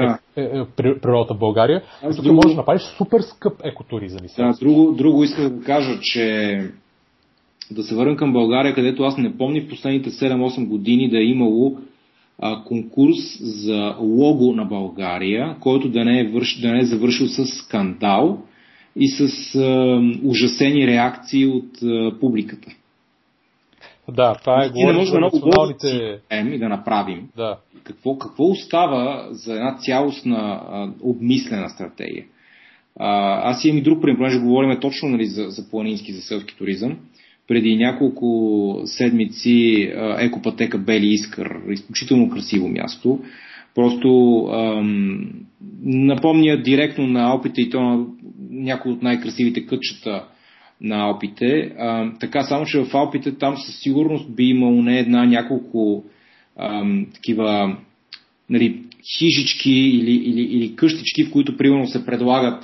природата в България. Аз тук можеш да направиш супер скъп екотуризъм. Да, друго искам да кажа, че да се върнем към България, където аз не помня в последните 7-8 години да е имало конкурс за лого на България, който да не е завършил с скандал и с ужасени реакции от публиката. Да, това е говорим за националните... И да направим. Да. Какво остава за една цялостна обмислена стратегия? Аз имам и друг пример, понеже говорим точно, нали, за планински, за селски туризъм. Преди няколко седмици Екопътека Бели Искър, изключително красиво място. Просто напомня директно на Алпите, и то на някои от най-красивите кътчета на Алпите. Така, само че в Алпите там със сигурност би имало не една, няколко такива, нали, хижички или къщички, в които примерно се предлагат,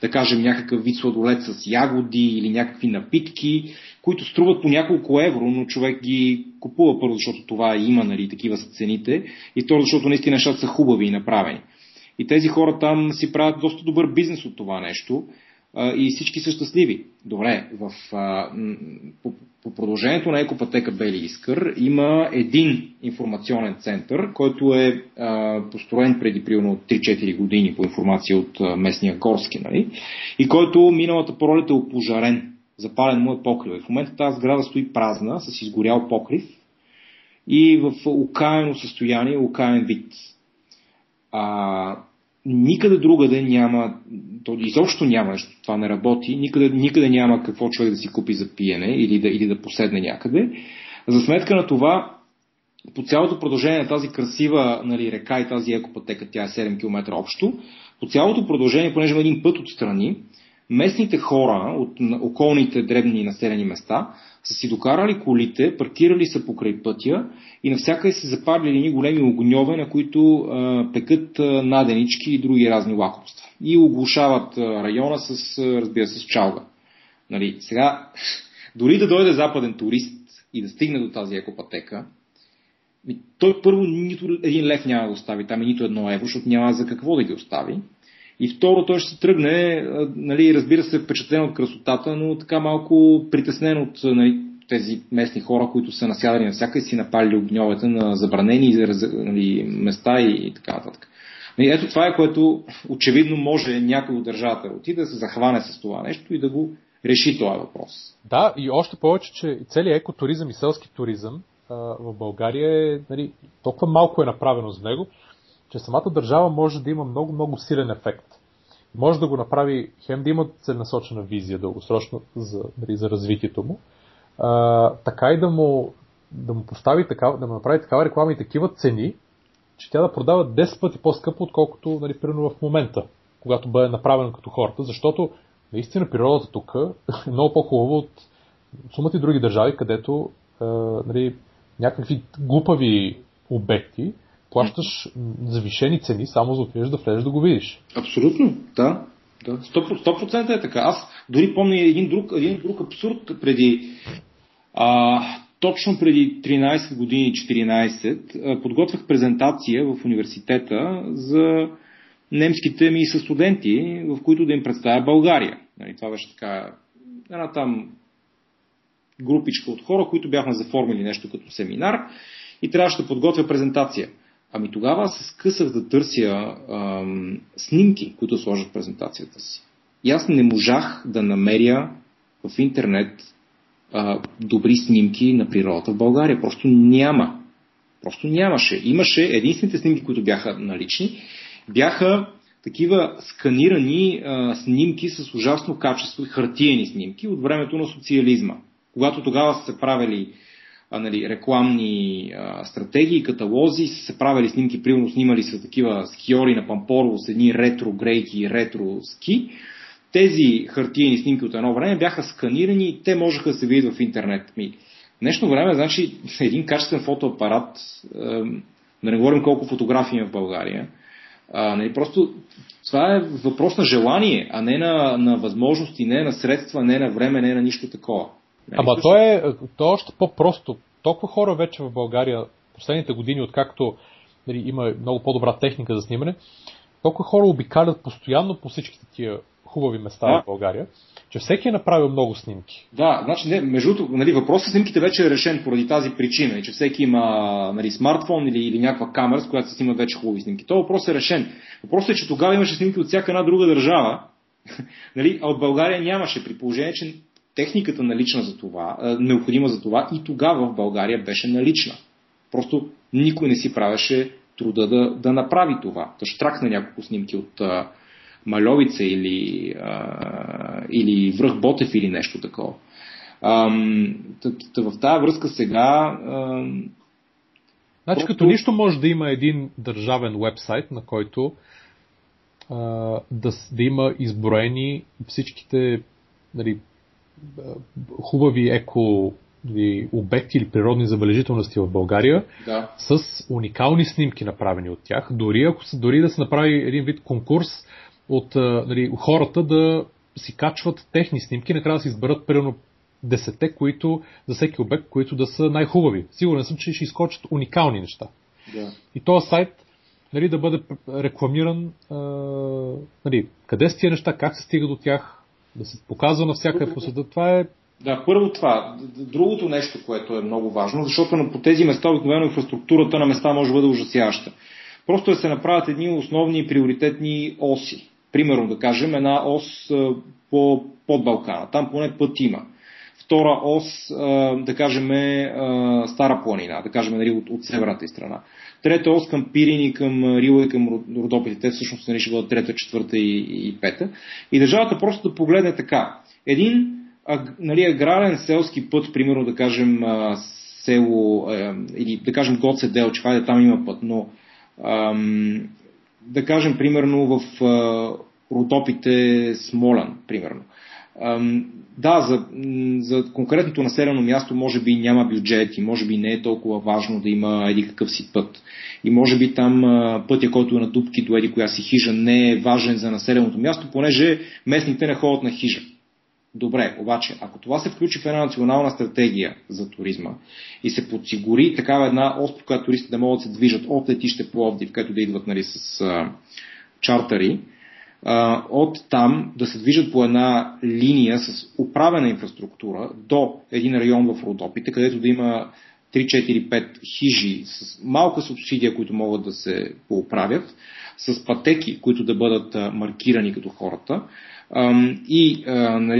да кажем, някакъв вид сладолет с ягоди или някакви напитки, които струват по няколко евро, но човек ги купува първо, защото това има, нали, такива са цените, и второ, защото наистина нещата са хубави и направени. И тези хора там си правят доста добър бизнес от това нещо и всички са щастливи. Добре, по продължението на Екопътека Бели Искър има един информационен център, който е построен преди примерно 3-4 години по информация от местния горски, нали? И който миналата пролет е опожарен, запален му е покрив. И в момента тази сграда стои празна, с изгорял покрив и в окаяно състояние, окаян вид. Никъде другаде няма, то изобщо няма, защото това не работи, никъде няма какво човек да си купи за пиене или да поседне някъде. За сметка на това, по цялото продължение на тази красива, нали, река и тази екопътека, тя е 7 км общо, по цялото продължение, понеже има един път отстрани, местните хора от околните дребни населени места са си докарали колите, паркирали са покрай пътя и навсякъде са запалили едни големи огньове, на които пекат наденички и други разни лакомства. И оглушават района с, разбира се, с чалга. Нали, сега, дори да дойде западен турист и да стигне до тази екопътека, той първо нито един лев няма да остави там и нито едно евро, защото няма за какво да ги остави. И второ, той ще се тръгне, нали, разбира се, впечатлен от красотата, но така малко притеснен от, нали, тези местни хора, които са насядали навсякъде и си напалили огньовете на забранени, нали, места и така нататък. Нали, ето това е, което очевидно може някой от държавата да отиде да се захване с това нещо и да го реши този въпрос. Да, и още повече, че целият екотуризъм и селски туризъм в България е, нали, толкова малко е направено за него, че самата държава може да има много, много силен ефект. може да го направи, хем да имат целенасочена визия дългосрочно за развитието му, така и да му постави така, да му направи такава реклама и такива цени, че тя да продава 10 пъти по-скъпо, отколкото, нали, примерно в момента, когато бъде направен като хората, защото наистина природата тук е много по-хубава от сумата и други държави, където нали, някакви глупави обекти плащаш завишени цени, само за отидеш да влезеш да го видиш. Абсолютно, да. 100% е така. Аз дори помня един друг абсурд преди... Точно преди 13 години, 14, подготвях презентация в университета за немските ми състуденти, в които да им представя България. Това беше така една там групичка от хора, които бяхме заформили нещо като семинар и трябваше да подготвя презентация. Ами тогава се скъсах да търся снимки, които сложат в презентацията си. И аз не можах да намеря в интернет добри снимки на природата в България. Просто няма. Просто нямаше. Имаше единствените снимки, които бяха налични, бяха такива сканирани снимки с ужасно качество, хартиени снимки от времето на социализма. Когато тогава са се правили рекламни стратегии, каталози, са се правили снимки, примерно снимали са такива скиори на Пампорово с едни ретро грейки и ретро ски. Тези хартиени снимки от едно време бяха сканирани и те можеха да се видят в интернет. В днешно време, значи, един качествен фотоапарат, да не говорим колко фотографии има в България, просто това е въпрос на желание, а не на възможности, не на средства, не на време, не на нищо такова. Ама то е още по-просто. Толкова хора вече в България последните години, откакто има много по-добра техника за снимане, толкова хора обикалят постоянно по всичките тия хубави места в България, че всеки е направил много снимки. Да, значи, въпросът с снимките вече е решен поради тази причина, и че всеки има смартфон или някаква камера, с която се снимат вече хубави снимки. Този въпрос е решен. Въпросът е, че тогава имаше снимки от всяка една друга държава, а от България нямаше, при положение, че техниката налична за това, необходима за това, и тогава в България беше налична. Просто никой не си правеше труда да направи това. Та штрак на няколко снимки от Маловица или Връх Ботев или нещо такова. В тази връзка сега... Значи като нищо може да има един държавен уебсайт, на който да има изброени всичките хубави обекти или природни забележителности в България, да, с уникални снимки направени от тях. Дори да се направи един вид конкурс от хората да си качват техни снимки, накрая да си изберат примерно 10, които за всеки обект, които да са най-хубави. Сигурен съм, че ще изкочат уникални неща. Да. И този сайт да бъде рекламиран, къде са тия неща, как се стига до тях, да се показва навсякъде по света. Това е... Да, първо това. Другото нещо, което е много важно, защото по тези места обикновено инфраструктурата на места може да бъде ужасяваща. Просто да се направят едни основни приоритетни оси. Примерно, да кажем, една ос под Балкана. Там поне път има. Втора ос, да кажем, Стара планина, да кажем, от северната страна. Трета ос към Пириник, към Рила и към Родопи. Те всъщност ще бъдат трета, четвърта и пета. И държавата просто да погледне така. Един аграрен селски път, примерно, да кажем, село, или да кажем Гоце Делчевка, хайде, там има път, но да кажем, примерно, в Родопите Смолян, примерно. Да, за конкретното населено място може би няма бюджет и може би не е толкова важно да има еди какъв си път. И може би там пътя, който е на дупки до еди коя си хижа, не е важен за населеното място, понеже местните не ходят на хижа. Добре, обаче, ако това се включи в една национална стратегия за туризма и се подсигури такава една ос, по която туристите да могат да се движат от летище Пловдив, където да идват с чартери, от там да се движат по една линия с управена инфраструктура до един район в Родопите, където да има 3-4-5 хижи с малка субсидия, които могат да се поуправят, с пътеки, които да бъдат маркирани като хората, и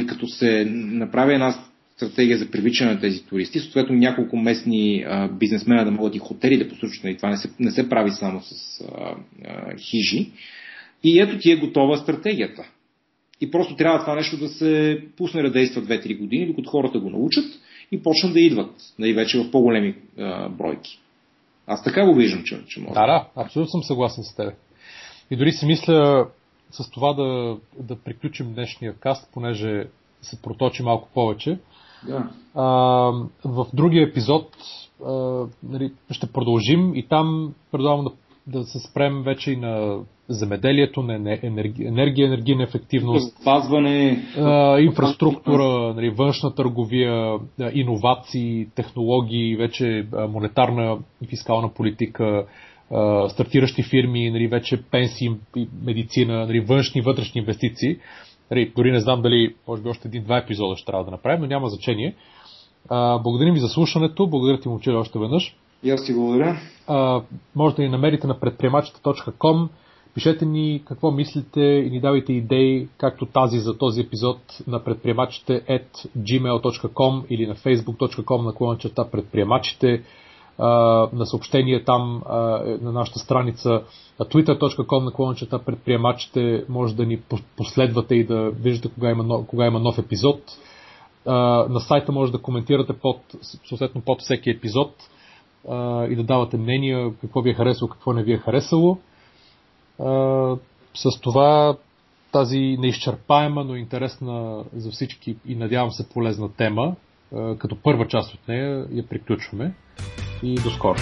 като се направи една стратегия за привличане на тези туристи, съответно няколко местни бизнесмена да могат и хотели да посочат, и това не се прави само с хижи, И ето ти е готова стратегията. И просто трябва това нещо да се пусне да действа 2-3 години, докато хората го научат и почнат да идват. И вече в по-големи бройки. Аз така го виждам, че може. Да, абсолютно съм съгласен с тебе. И дори си мисля с това да приключим днешния каст, понеже се проточи малко повече. Да. В другия епизод ще продължим и там предлагам да се спрем вече и на земеделието, на енергия, енергийна ефективност, спазване, инфраструктура, външна търговия, иновации, технологии, вече монетарна и фискална политика, стартиращи фирми, вече пенсии, медицина, външни, вътрешни инвестиции. Дори не знам дали, може би още 1-2 епизода ще трябва да направим, но няма значение. Благодарим ви за слушането, благодаря ти, момче, още веднъж. И аз ти благодаря. Може да ни намерите на предприемачите.com. Пишете ни какво мислите и ни давайте идеи, както тази за този епизод, на предприемачите@gmail.com или на facebook.com/предприемачите, на съобщение там на нашата страница, на twitter.com/предприемачите. Може да ни последвате и да виждате кога има нов епизод. На сайта може да коментирате съответно под всеки епизод и да давате мнения, какво ви е харесало, какво не ви е харесало. С това тази неизчерпаема, но интересна за всички и надявам се полезна тема, като първа част от нея я приключваме и до скоро.